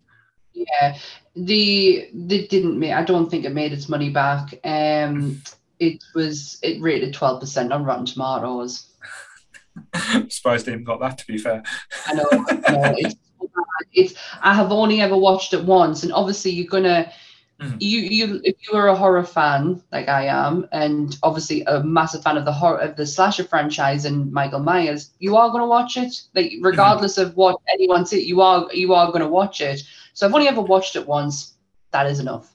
Yeah, the they didn't make. I don't think it made its money back. Um, it was it rated twelve percent on Rotten Tomatoes. I'm surprised they even got that, to be fair. I know, I know. It's so it's I have only ever watched it once, and obviously you're gonna mm-hmm. you you if you are a horror fan like I am, and obviously a massive fan of the horror of the slasher franchise and Michael Myers, you are gonna watch it. Like regardless mm-hmm. of what anyone says, you are you are gonna watch it. So I've only ever watched it once. That is enough.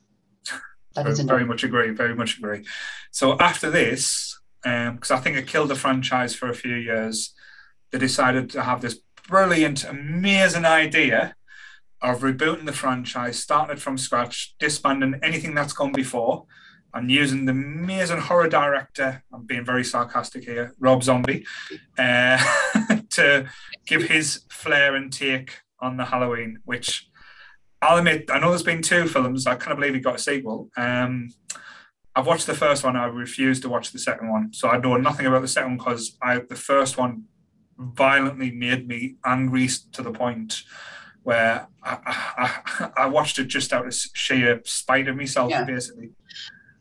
That is very, enough. Very much agree. Very much agree. So after this, because um, I think it killed the franchise for a few years, they decided to have this brilliant, amazing idea of rebooting the franchise, starting it from scratch, disbanding anything that's gone before, and using the amazing horror director, I'm being very sarcastic here, Rob Zombie, uh, to give his flair and take on the Halloween, which I'll admit, I know there's been two films, I can't believe he got a sequel. Um, I've watched the first one, I refused to watch the second one, so I know nothing about the second because I the first one violently made me angry to the point where I, I, I watched it just out of sheer spite of myself, yeah. basically.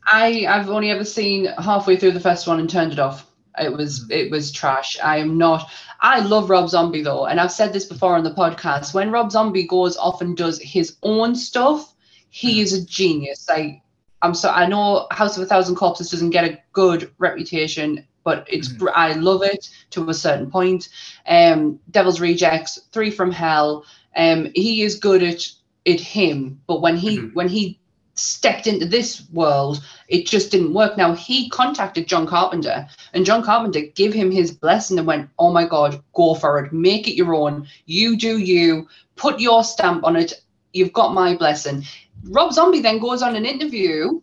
I, I've only ever seen halfway through the first one and turned it off. It was it was trash. I am not. I love Rob Zombie though, and I've said this before on the podcast. When Rob Zombie goes off and does his own stuff, he is a genius. Like I'm so I know House of a Thousand Corpses doesn't get a good reputation, but it's mm-hmm. I love it to a certain point. Um, Devil's Rejects, Three from Hell. Um, he is good at at him, but when he mm-hmm. when he stepped into this world, it just didn't work. Now he contacted John Carpenter, and John Carpenter gave him his blessing and went, "Oh my God, go for it, make it your own. You do you, put your stamp on it. You've got my blessing." Rob Zombie then goes on an interview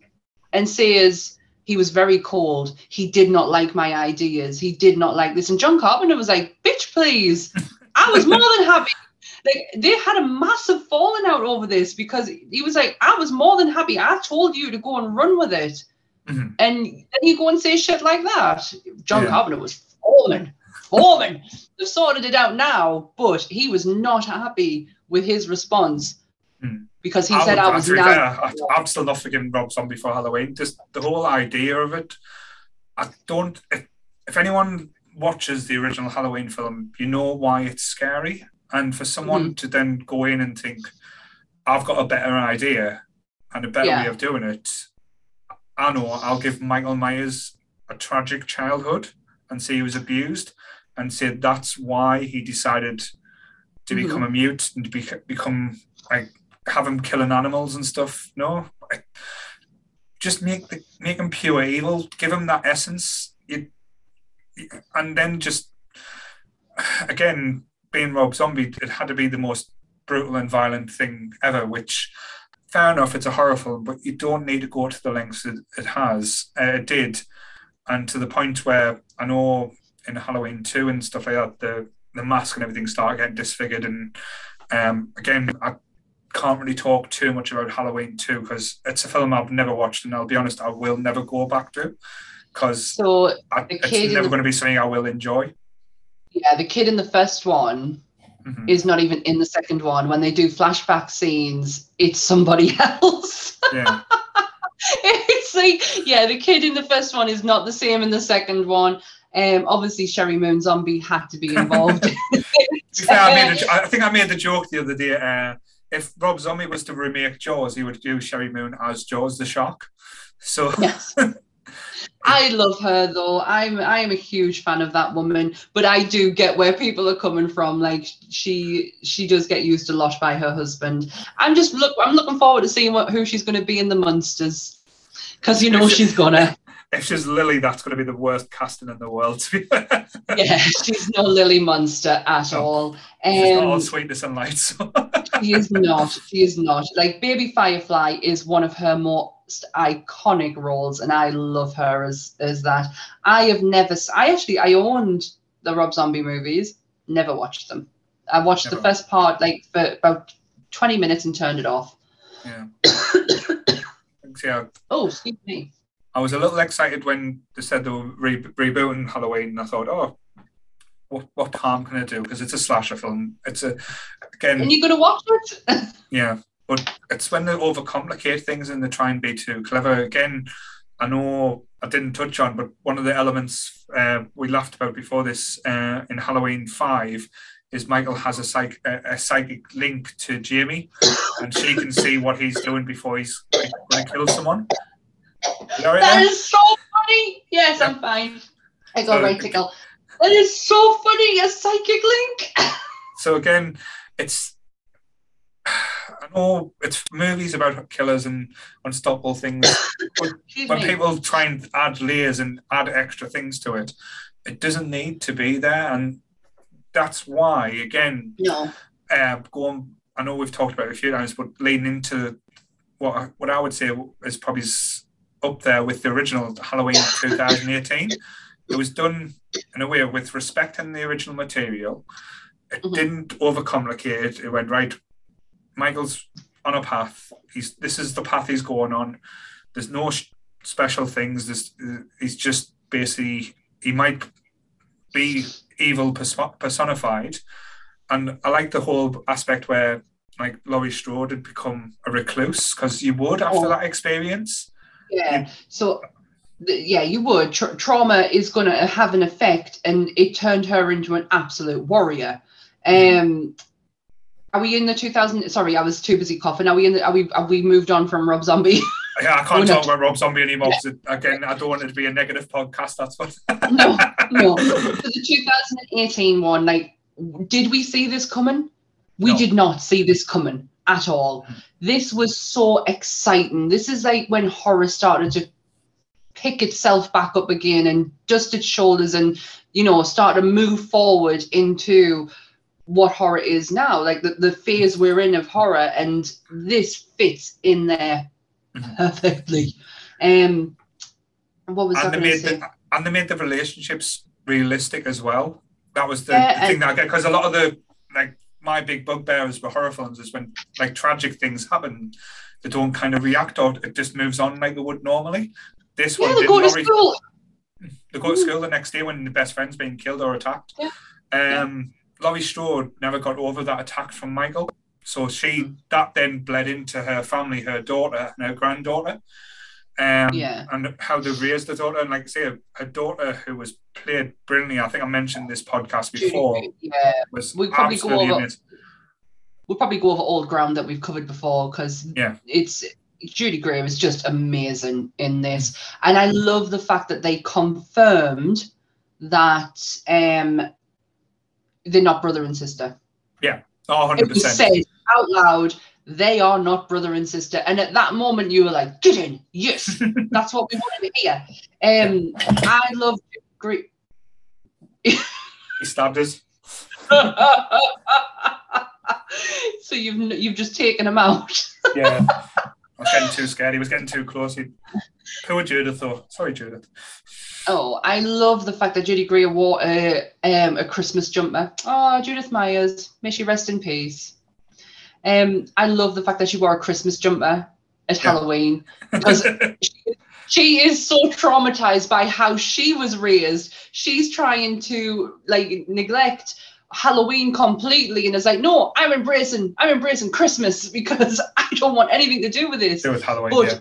and says he was very cold. He did not like my ideas. He did not like this. And John Carpenter was like, "Bitch, please! I was more than happy." Like they had a massive falling out over this because he was like, "I was more than happy. I told you to go and run with it." Mm-hmm. And then you go and say shit like that. John yeah. Carpenter was falling, falling. They've sorted it out now, but he was not happy with his response mm. because he I said, would, "I was not." I'm still not forgiving Rob Zombie for Halloween. Just the whole idea of it. I don't. If, if anyone watches the original Halloween film, you know why it's scary. And for someone mm-hmm. to then go in and think, I've got a better idea and a better yeah. way of doing it, I know I'll give Michael Myers a tragic childhood and say he was abused and say that's why he decided to mm-hmm. become a mute and to be, become, like, have him killing animals and stuff. No, I, just make the, make him pure evil, give him that essence. It, and then just, again, being Rob Zombie, it had to be the most brutal and violent thing ever, which, fair enough, it's a horror film, but you don't need to go to the lengths it, it has, uh, it did. And to the point where, I know in Halloween two and stuff like that, the, the mask and everything started getting disfigured. And um, again, I can't really talk too much about Halloween two because it's a film I've never watched, and I'll be honest, I will never go back to because so it's never going to be something I will enjoy. Yeah, the kid in the first one mm-hmm. is not even in the second one. When they do flashback scenes, it's somebody else. Yeah. It's like, yeah, the kid in the first one is not the same in the second one. Um, obviously, Sherry Moon Zombie had to be involved. I, made a, I think I made the joke the other day. Uh, if Rob Zombie was to remake Jaws, he would do Sherry Moon as Jaws the shark. So. Yes. I love her though. I'm I am a huge fan of that woman, but I do get where people are coming from. Like she she does get used a lot by her husband. I'm just look I'm looking forward to seeing what who she's going to be in the Munsters, because you know if she's she, gonna. If she's Lily, that's going to be the worst casting in the world. Yeah, she's no Lily Munster at no, all. Um, she's not all sweetness and light. So. She is not. She is not. Like Baby Firefly is one of her more iconic roles, and I love her as as that. I have never I actually I owned the Rob Zombie movies, never watched them. I watched never. the first part like for about twenty minutes and turned it off. Yeah. Yeah. Oh, excuse me. I was a little excited when they said they were re- rebooting Halloween, and I thought, oh, what what harm can I do? Because it's a slasher film. It's a again. And you're gonna watch it? Yeah. But it's when they overcomplicate things and they try and be too clever. Again, I know I didn't touch on, but one of the elements uh, we laughed about before this uh, in Halloween five is Michael has a, psych, a, a psychic link to Jamie, and she can see what he's doing before he's like, going to kill someone. Right that there? Is so funny. Yes, yeah. I'm fine. I got so, right tickle. That is so funny. A psychic link. So again, it's I know it's movies about killers and unstoppable things, but when me. people try and add layers and add extra things to it, it doesn't need to be there, and that's why again, no. uh, going. I know we've talked about it a few times, but leaning into what I, what I would say is probably up there with the original Halloween twenty eighteen. It was done in a way with respecting the original material. It mm-hmm. didn't overcomplicate it. It went right. Michael's on a path. He's this is the path he's going on. There's no sh- special things. There's, uh, he's just basically he might be evil pers- personified, and I like the whole aspect where like Laurie Strode had become a recluse because you would after oh. that experience. Yeah. So yeah, you would. Tra- trauma is going to have an effect, and it turned her into an absolute warrior. Um. Mm. Are we in the two thousand? Sorry, I was too busy coughing. Are we in the? Are we? Have we moved on from Rob Zombie? Yeah, I can't oh, talk no. about Rob Zombie anymore. Yeah. Again, I don't want it to be a negative podcast. That's what. no, no. For the twenty eighteen one, like, did we see this coming? We no. did not see this coming at all. Mm. This was so exciting. This is like when horror started to pick itself back up again and dust its shoulders and you know start to move forward into what horror is now, like the, the phase we're in of horror, and this fits in there perfectly. Um, what was and I going to say? The, and they made the relationships realistic as well. That was the, uh, the thing that I get, because a lot of the, like, my big bugbears with horror films is when, like, tragic things happen, they don't kind of react, or it just moves on like they would normally. This yeah, one they go to already, school. They go to school the next day when the best friend's being killed or attacked. Yeah. Um, yeah. Laurie Strode never got over that attack from Michael, so she that then bled into her family, her daughter and her granddaughter, um, yeah. and how they raised the daughter. And like I say, her daughter, who was played brilliantly, I think I mentioned this podcast before, yeah. was we'll probably absolutely go over, amazing. We'll probably go over old ground that we've covered before, because yeah. it's Judy Greer is just amazing in this, and I love the fact that they confirmed that. Um, They're not brother and sister. Yeah, oh, one hundred percent. It was said out loud, they are not brother and sister. And at that moment, you were like, get in, yes, that's what we wanted to hear. Um, I love Greek. He stabbed us. So you've you've just taken him out. Yeah, I was getting too scared. He was getting too close. He... Poor Judith, though. Sorry, Judith. Oh, I love the fact that Judy Greer wore a, um, a Christmas jumper. Oh, Judith Myers, may she rest in peace. Um, I love the fact that she wore a Christmas jumper at yeah. Halloween, because she, she is so traumatized by how she was raised. She's trying to like neglect Halloween completely, and it's like, no, I'm embracing, I'm embracing Christmas because I don't want anything to do with this. It was Halloween, but yeah.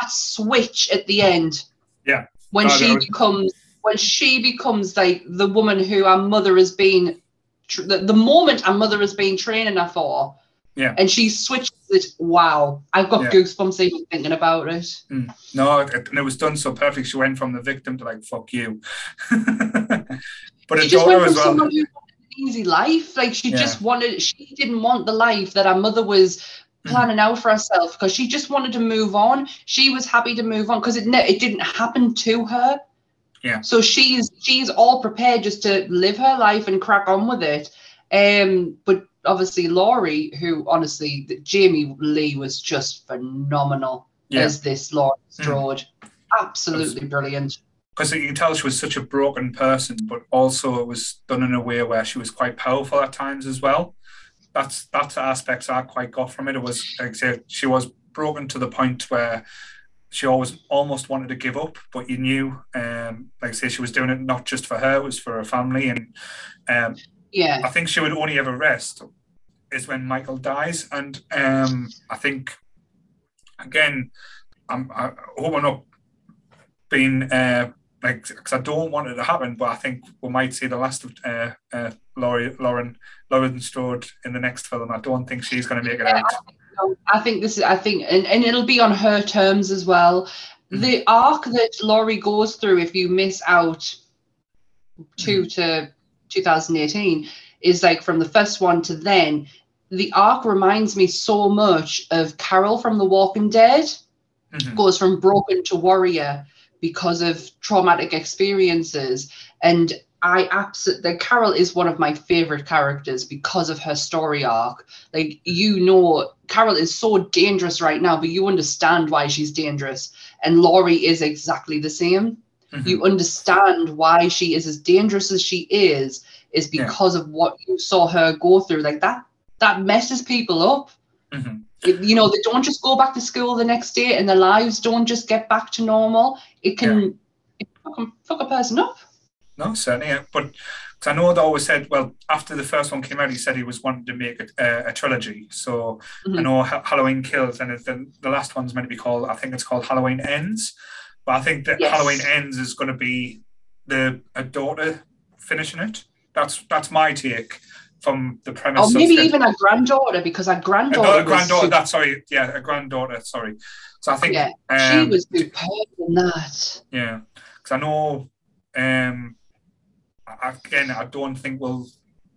That switch at the end. Yeah. When no, she no. becomes, when she becomes like the woman who our mother has been, tr- the, the moment our mother has been training her for, yeah, and she switches it. Wow, I've got yeah. goosebumps even thinking about it. Mm. No, it, and it was done so perfect. She went from the victim to like fuck you, but she just went from well. someone who wanted an easy life. Like she yeah. just wanted, she didn't want the life that our mother was planning out for herself, because she just wanted to move on. She was happy to move on because it ne- it didn't happen to her. Yeah. So she's she's all prepared just to live her life and crack on with it. Um, but obviously Laurie, who honestly, the, Jamie Lee was just phenomenal yeah. as this Laurie Strode. Mm. Absolutely was, brilliant. Because you can tell she was such a broken person, but also it was done in a way where she was quite powerful at times as well. That's that's the aspects I quite got from it. It was like say, she was broken to the point where she always almost wanted to give up, but you knew, um, like I say, she was doing it not just for her, it was for her family. And um, yeah, I think she would only ever rest is when Michael dies. And um, I think again, I'm, I hope I'm not being uh, like, because I don't want it to happen, but I think we might see the last of uh, uh, Laurie, Lauren Lauren Strode in the next film. I don't think she's going to make it yeah, out. I think, so. I think this is, I think, and, and it'll be on her terms as well. Mm-hmm. The arc that Laurie goes through, if you miss out two mm-hmm. to twenty eighteen, is like from the first one to then. The arc reminds me so much of Carol from The Walking Dead. Mm-hmm. Goes from broken to warrior because of traumatic experiences. And I absolutely, Carol is one of my favorite characters because of her story arc. Like, you know, Carol is so dangerous right now, but you understand why she's dangerous. And Laurie is exactly the same. Mm-hmm. You understand why she is as dangerous as she is, is because yeah. of what you saw her go through. Like, that, that messes people up. Mm-hmm. You know, they don't just go back to school the next day and their lives don't just get back to normal. It can, yeah. it can fuck a person up. No, certainly. Yeah. But cause I know they always said, well, after the first one came out, he said he was wanting to make a, a trilogy. So mm-hmm. I know ha- Halloween Kills, and the, the last one's meant to be called, I think it's called Halloween Ends. But I think that yes. Halloween Ends is going to be the a daughter finishing it. That's that's my take. From the premise, or maybe even a granddaughter, because a granddaughter. No, a granddaughter. That's sorry, yeah, a granddaughter. Sorry. So I think yeah, um, she was superb in that. Yeah, because I know. Um, again, I don't think we'll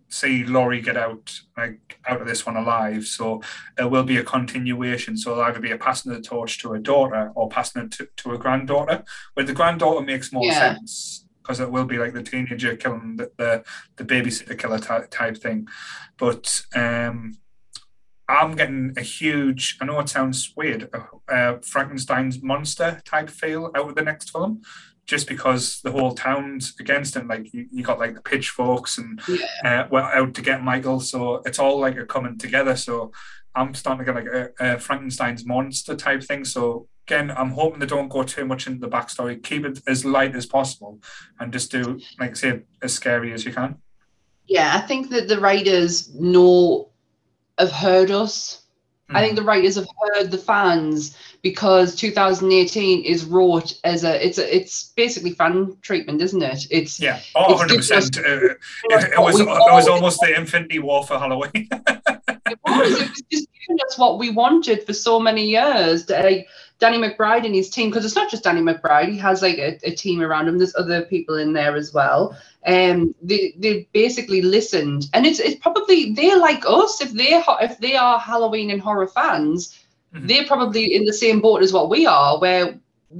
see Laurie get out like out of this one alive. So it will be a continuation. So it'll either be a passing the torch to a daughter or passing it to, to a granddaughter. But the granddaughter makes more yeah. sense. Because it will be like the teenager killing the the, the babysitter killer type, type thing. But um, I'm getting a huge, I know it sounds weird, uh, Frankenstein's monster type feel out of the next film, just because the whole town's against him. Like you, you got like the pitchforks and yeah. uh, we're out to get Michael. So it's all like a coming together. So I'm starting to get like a, a Frankenstein's monster type thing. So again, I'm hoping they don't go too much into the backstory. Keep it as light as possible and just do, like I say, as scary as you can. Yeah, I think that the writers know, have heard us. Mm. I think the writers have heard the fans, because twenty eighteen is wrote as a, it's a, it's basically fan treatment, isn't it? It's yeah, oh, it's one hundred percent. Uh, it, it, was, it was almost the Infinity War for Halloween. It was, it was just giving us what we wanted for so many years. They, Danny McBride and his team, because it's not just Danny McBride, he has like a, a team around him. There's other people in there as well. Um, they they basically listened, and it's it's probably they're like us. If they if they are Halloween and horror fans, mm-hmm. they're probably in the same boat as what we are. Where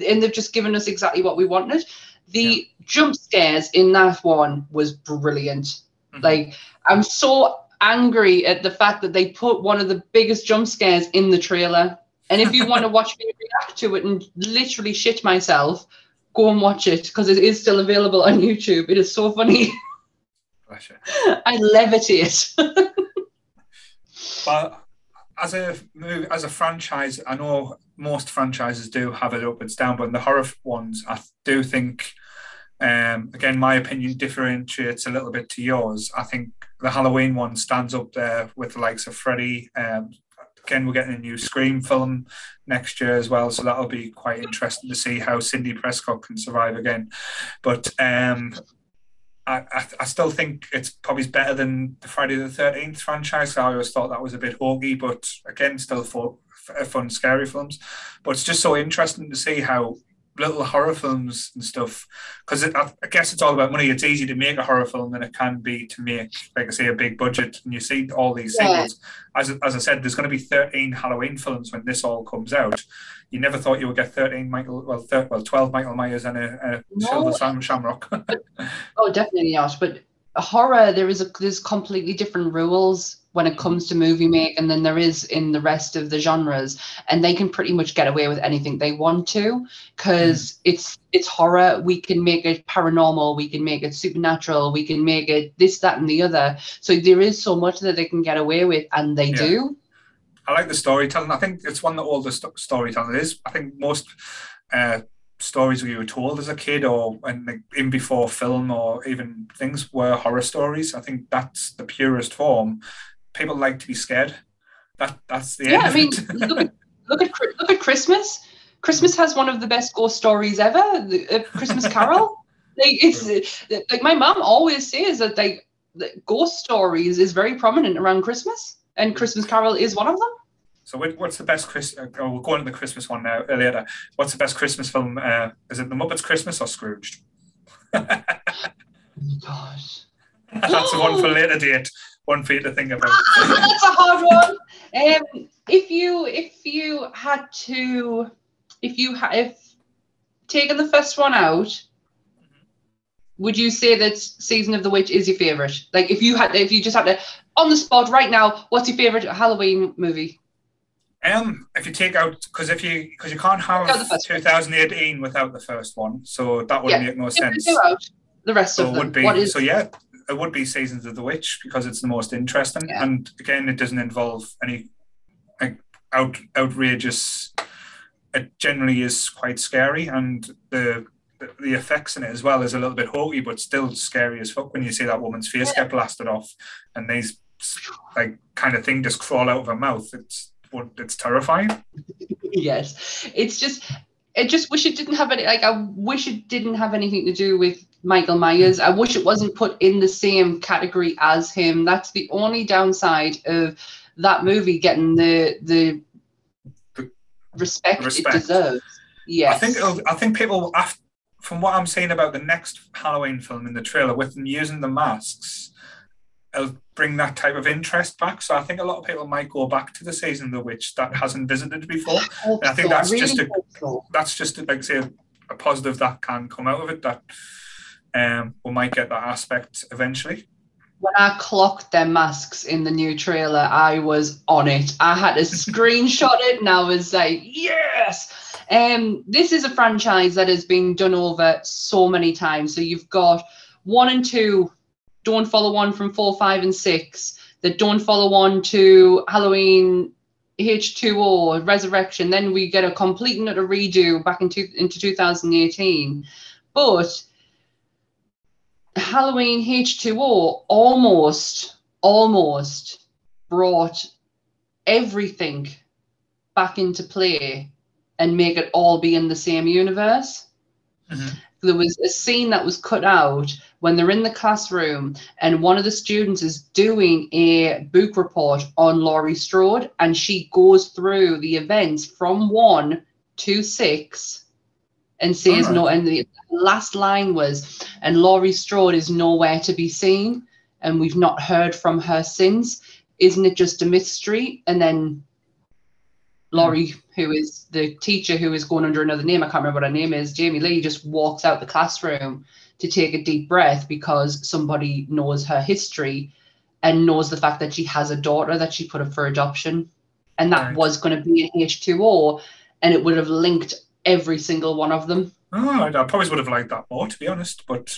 and they've just given us exactly what we wanted. The yeah. jump scares in that one was brilliant. Mm-hmm. Like, I'm so angry at the fact that they put one of the biggest jump scares in the trailer. And if you want to watch me react to it and literally shit myself, go and watch it, because it is still available on YouTube. It is so funny. I levitate. But as a movie, as a franchise, I know most franchises do have it up, it's down, but in the horror ones, I do think, um, again, my opinion differentiates a little bit to yours. I think the Halloween one stands up there with the likes of Freddy. Um, Again, we're getting a new Scream film next year as well, so that'll be quite interesting to see how Cindy Prescott can survive again. But um, I, I, I still think it's probably better than the Friday the thirteenth franchise. I always thought that was a bit hokey, but again, still for, for fun, scary films. But it's just so interesting to see how little horror films and stuff, because I, I guess it's all about money. It's easy to make a horror film than it can be to make, like I say, a big budget. And you see all these yeah. sequels. As as I said, there's going to be thirteen Halloween films when this all comes out. You never thought you would get thirteen Michael, well, thir- well, twelve Michael Myers and a, a no. Silver Shamrock. Oh, definitely not. But horror, there is a, there's completely different rules when it comes to movie making than there is in the rest of the genres, and they can pretty much get away with anything they want to, because mm. it's it's horror. We can make it paranormal, we can make it supernatural, we can make it this, that, and the other. So there is so much that they can get away with, and they yeah. do. I like the storytelling. I think it's one that all the st- storytelling is. I think most uh, stories we were told as a kid, or and in before film, or even things were horror stories. I think that's the purest form. People like to be scared. That that's the yeah, end. Yeah, I mean, look at, look at look at Christmas. Christmas has one of the best ghost stories ever. The, uh, Christmas Carol. it's like my mom always says that like ghost stories is very prominent around Christmas, and Christmas Carol is one of them. So what's the best Christmas? Oh, we're going to the Christmas one now. Later, what's the best Christmas film? Uh, is it The Muppets Christmas or Scrooged? Oh gosh, that's the one for later date. One for you to think about. Ah, that's a hard one. Um, if you if you had to, if you ha- if taking the first one out, would you say that Season of the Witch is your favourite? Like if you had, if you just had to on the spot right now, what's your favourite Halloween movie? Um, if you take out because if you because you can't have twenty eighteen one. Without the first one, so that would yeah. make no if sense. Out, the rest so of them. Would be, what is so yeah. It would be Seasons of the Witch because it's the most interesting, yeah. and again, it doesn't involve any like, out, outrageous. It generally is quite scary, and the the effects in it as well is a little bit hokey, but still scary as fuck when you see that woman's face yeah. get blasted off, and these like kind of thing just crawl out of her mouth. It's it's terrifying. Yes, it's just. I just wish it didn't have any. Like I wish it didn't have anything to do with Michael Myers. I wish it wasn't put in the same category as him. That's the only downside of that movie getting the the, the respect, respect it deserves. Yes, I think it'll, I think people, after, from what I'm seeing about the next Halloween film in the trailer with them using the masks, it'll bring that type of interest back. So I think a lot of people might go back to the Season of the Witch that hasn't visited before. I and I think so. that's, I really just a, so. that's just a, like say a, a positive that can come out of it. That. Um, we might get that aspect eventually. When I clocked their masks in the new trailer, I was on it. I had a screenshot it and I was like, yes! Um, this is a franchise that has been done over so many times. So you've got one and two, don't follow on from four, five, and six, that don't follow on to Halloween H two O, Resurrection. Then we get a complete and utter redo back into, into two thousand eighteen. But Halloween H two O almost, almost brought everything back into play and make it all be in the same universe. Mm-hmm. There was a scene that was cut out when they're in the classroom and one of the students is doing a book report on Laurie Strode and she goes through the events from one to six and says right. no, and the last line was, and Laurie Strode is nowhere to be seen, and we've not heard from her since. Isn't it just a mystery? And then Laurie, who is the teacher who is going under another name, I can't remember what her name is, Jamie Lee, just walks out the classroom to take a deep breath because somebody knows her history and knows the fact that she has a daughter that she put up for adoption. And that right. was going to be an H two O, and it would have linked every single one of them. Oh, I probably would have liked that more, to be honest. But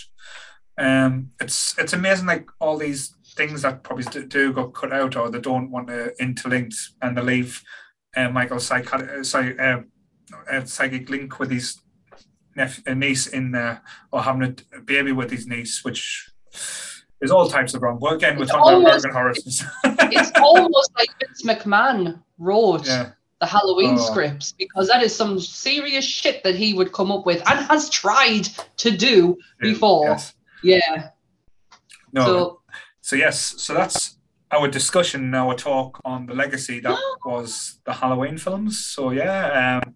um, it's it's amazing, like all these things that probably do go cut out or they don't want to interlink, and they leave uh, Michael's psychotic, sorry, uh, uh, psychic link with his nep- niece in there, or having a baby with his niece, which is all types of wrong. But again, we're talking about American horror. It's almost like Vince McMahon wrote. Yeah. The Halloween oh. scripts, because that is some serious shit that he would come up with and has tried to do before. Yes. Yeah. No. So, so yes. So that's our discussion, our talk on the legacy that was the Halloween films. So yeah, um,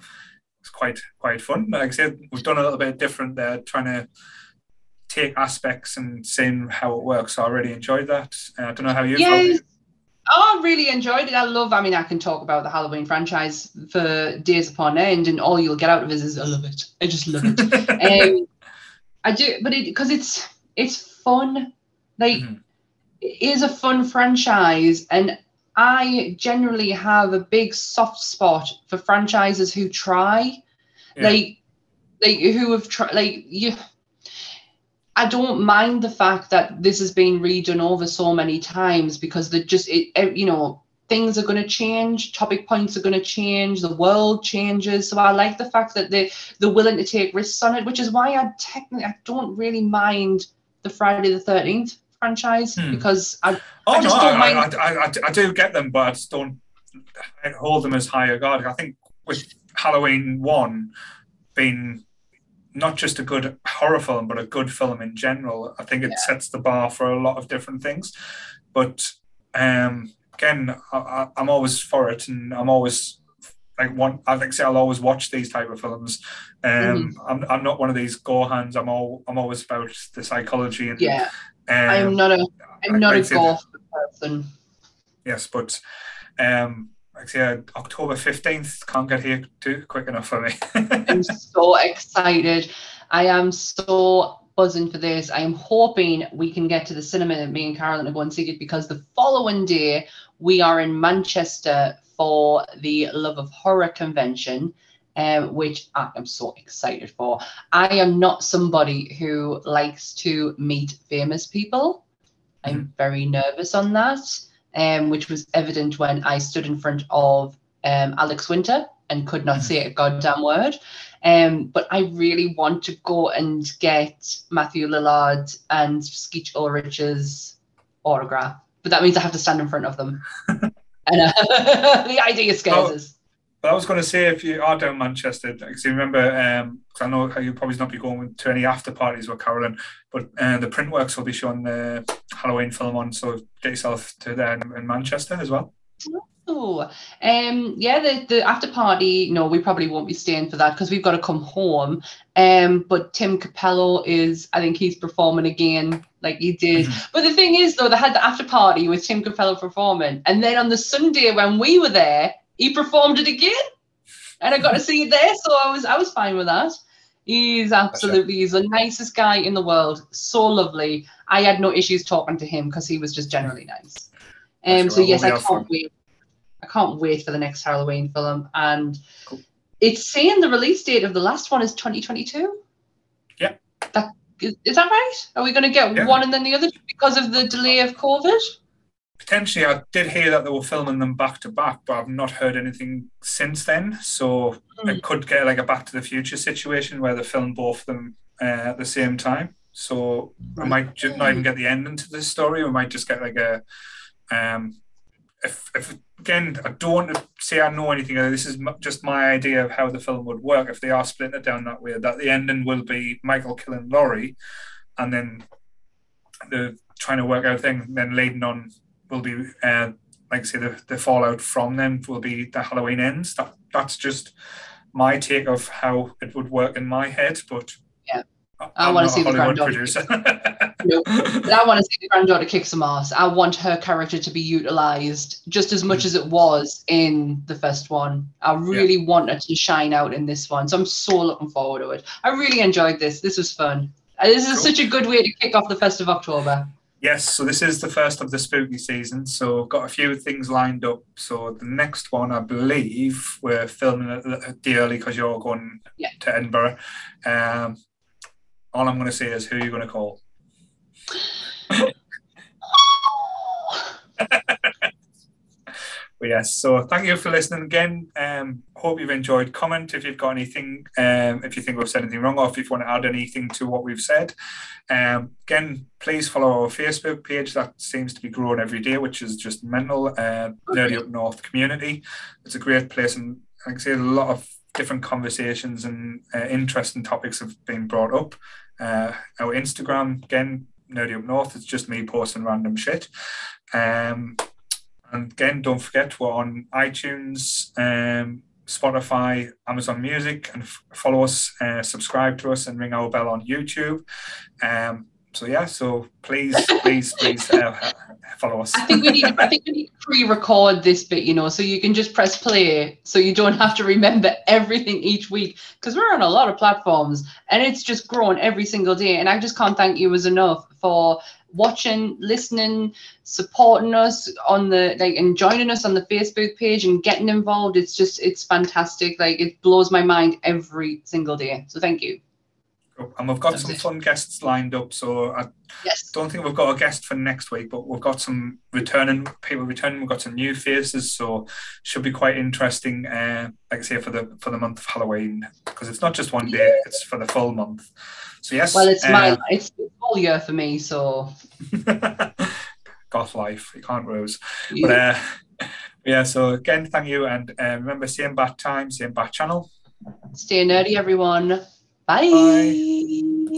it's quite quite fun. Like I said, we've done a little bit different there, trying to take aspects and seeing how it works. So I really enjoyed that. Uh, I don't know how you. Yes. Oh, I really enjoyed it. I love, I mean, I can talk about the Halloween franchise for days upon end, and all you'll get out of it is, I love it. I just love it. um, I do, but it, because it's, it's fun. Like, mm-hmm. it is a fun franchise, and I generally have a big soft spot for franchises who try. Yeah. Like, like, who have tried, like, you... I don't mind the fact that this has been redone over so many times because they're just, it, you know, things are going to change, topic points are going to change, the world changes. So I like the fact that they, they're willing to take risks on it, which is why I technically, I don't really mind the Friday the thirteenth franchise hmm. because I, oh, I just no, don't I, mind. I, I, I do get them, but I just don't I hold them as high regard. I think with Halloween one being not just a good horror film, but a good film in general. I think it yeah. sets the bar for a lot of different things. But um, again, I, I, I'm always for it, and I'm always like one. I think say I'll always watch these type of films. Um, mm-hmm. I'm I'm not one of these gore hands. I'm all I'm always about the psychology and yeah. Um, I'm not a I'm not like a gore person. Yes, but um. Actually, uh, October fifteenth can't get here too quick enough for me. I'm so excited. I am so buzzing for this. I am hoping we can get to the cinema and me and Carolyn are going to see it, because the following day we are in Manchester for the Love of Horror convention, um, which I am so excited for. I am not somebody who likes to meet famous people. I'm mm-hmm. very nervous on that. Um, which was evident when I stood in front of um, Alex Winter and could not mm-hmm. say a goddamn word. Um, but I really want to go and get Matthew Lillard and Skeet Ulrich's autograph. But that means I have to stand in front of them. and uh, the idea scares oh, us. But I was going to say, if you are down Manchester, because you remember, because um, I know you'll probably not be going to any after parties with Carolyn, but uh, the Printworks will be showing the Halloween film on, so get yourself to there in Manchester as well. Oh, um, yeah, the, the after party, no, we probably won't be staying for that because we've got to come home. Um, but Tim Capello is, I think he's performing again like he did. Mm-hmm. But the thing is, though, they had the after party with Tim Capello performing. And then on the Sunday when we were there, he performed it again. And I got to see it there. So I was I was fine with that. He's absolutely, he's the nicest guy in the world. So lovely. I had no issues talking to him because he was just generally nice. Um, so yes, I can't wait. I can't wait for the next Halloween film. And cool. It's saying the release date of the last one is twenty twenty-two. Yeah. That, is, is that right? Are we going to get yeah. one and then the other because of the delay of COVID? Potentially. I did hear that they were filming them back to back, but I've not heard anything since then. So mm. it could get like a Back to the Future situation where they film both of them uh, at the same time. So right. we might just not even get the ending to this story. We might just get like a... Um, if, if again, I don't want to say I know anything. This is m- just my idea of how the film would work if they are splitting it down that way. That the ending will be Michael killing Laurie, and then they're trying to work out things. And then leading on will be, uh, like say, the, the fallout from them will be the Halloween ends. That that's just my take of how it would work in my head. But yeah, I, I want to see the granddaughter. No, but I want to see the granddaughter kick some ass. I want her character to be utilised just as much as it was in the first one. I really yeah. want her to shine out in this one. So I'm so looking forward to it. I really enjoyed this. This was fun. This is cool. Such a good way to kick off the first of October. Yes, so this is the first of the spooky season. So I've got a few things lined up. So the next one, I believe, we're filming at the early because you're all going yeah. to Edinburgh. Um, all I'm going to say is, who are you going to call? But yes, so thank you for listening again. Um, hope you've enjoyed. Comment if you've got anything, um, if you think we've said anything wrong, or if you want to add anything to what we've said. Um, again, please follow our Facebook page. That seems to be growing every day, which is just mental. Uh, Nerdy Up North community. It's a great place, and like I say, a lot of different conversations and uh, interesting topics have been brought up. Uh, our Instagram, again, Nerdy Up North, it's just me posting random shit. Um, and again, don't forget, we're on iTunes, um, Spotify, Amazon Music, and f- follow us, uh, subscribe to us, and ring our bell on YouTube. Um, so yeah, so please, please, please uh, follow us. I think we need, I think we need to pre-record this bit, you know, so you can just press play, so you don't have to remember everything each week, because we're on a lot of platforms, and it's just grown every single day. And I just can't thank you as enough for watching, listening, supporting us on the like, and joining us on the Facebook page and getting involved. It's just, it's fantastic. Like, it blows my mind every single day. So thank you. And we've got That's some it. fun guests lined up. So I yes. don't think we've got a guest for next week, but we've got some returning people returning. We've got some new faces, so should be quite interesting. Uh, like I say, for the for the month of Halloween, because it's not just one day; it's for the full month. So yes. Well, it's um, my it's the whole year for me. So. Goth life, you can't rose. Yeah. But uh, yeah. So again, thank you, and uh, remember, same bat time, same bat channel. Stay nerdy, everyone. Bye. Bye.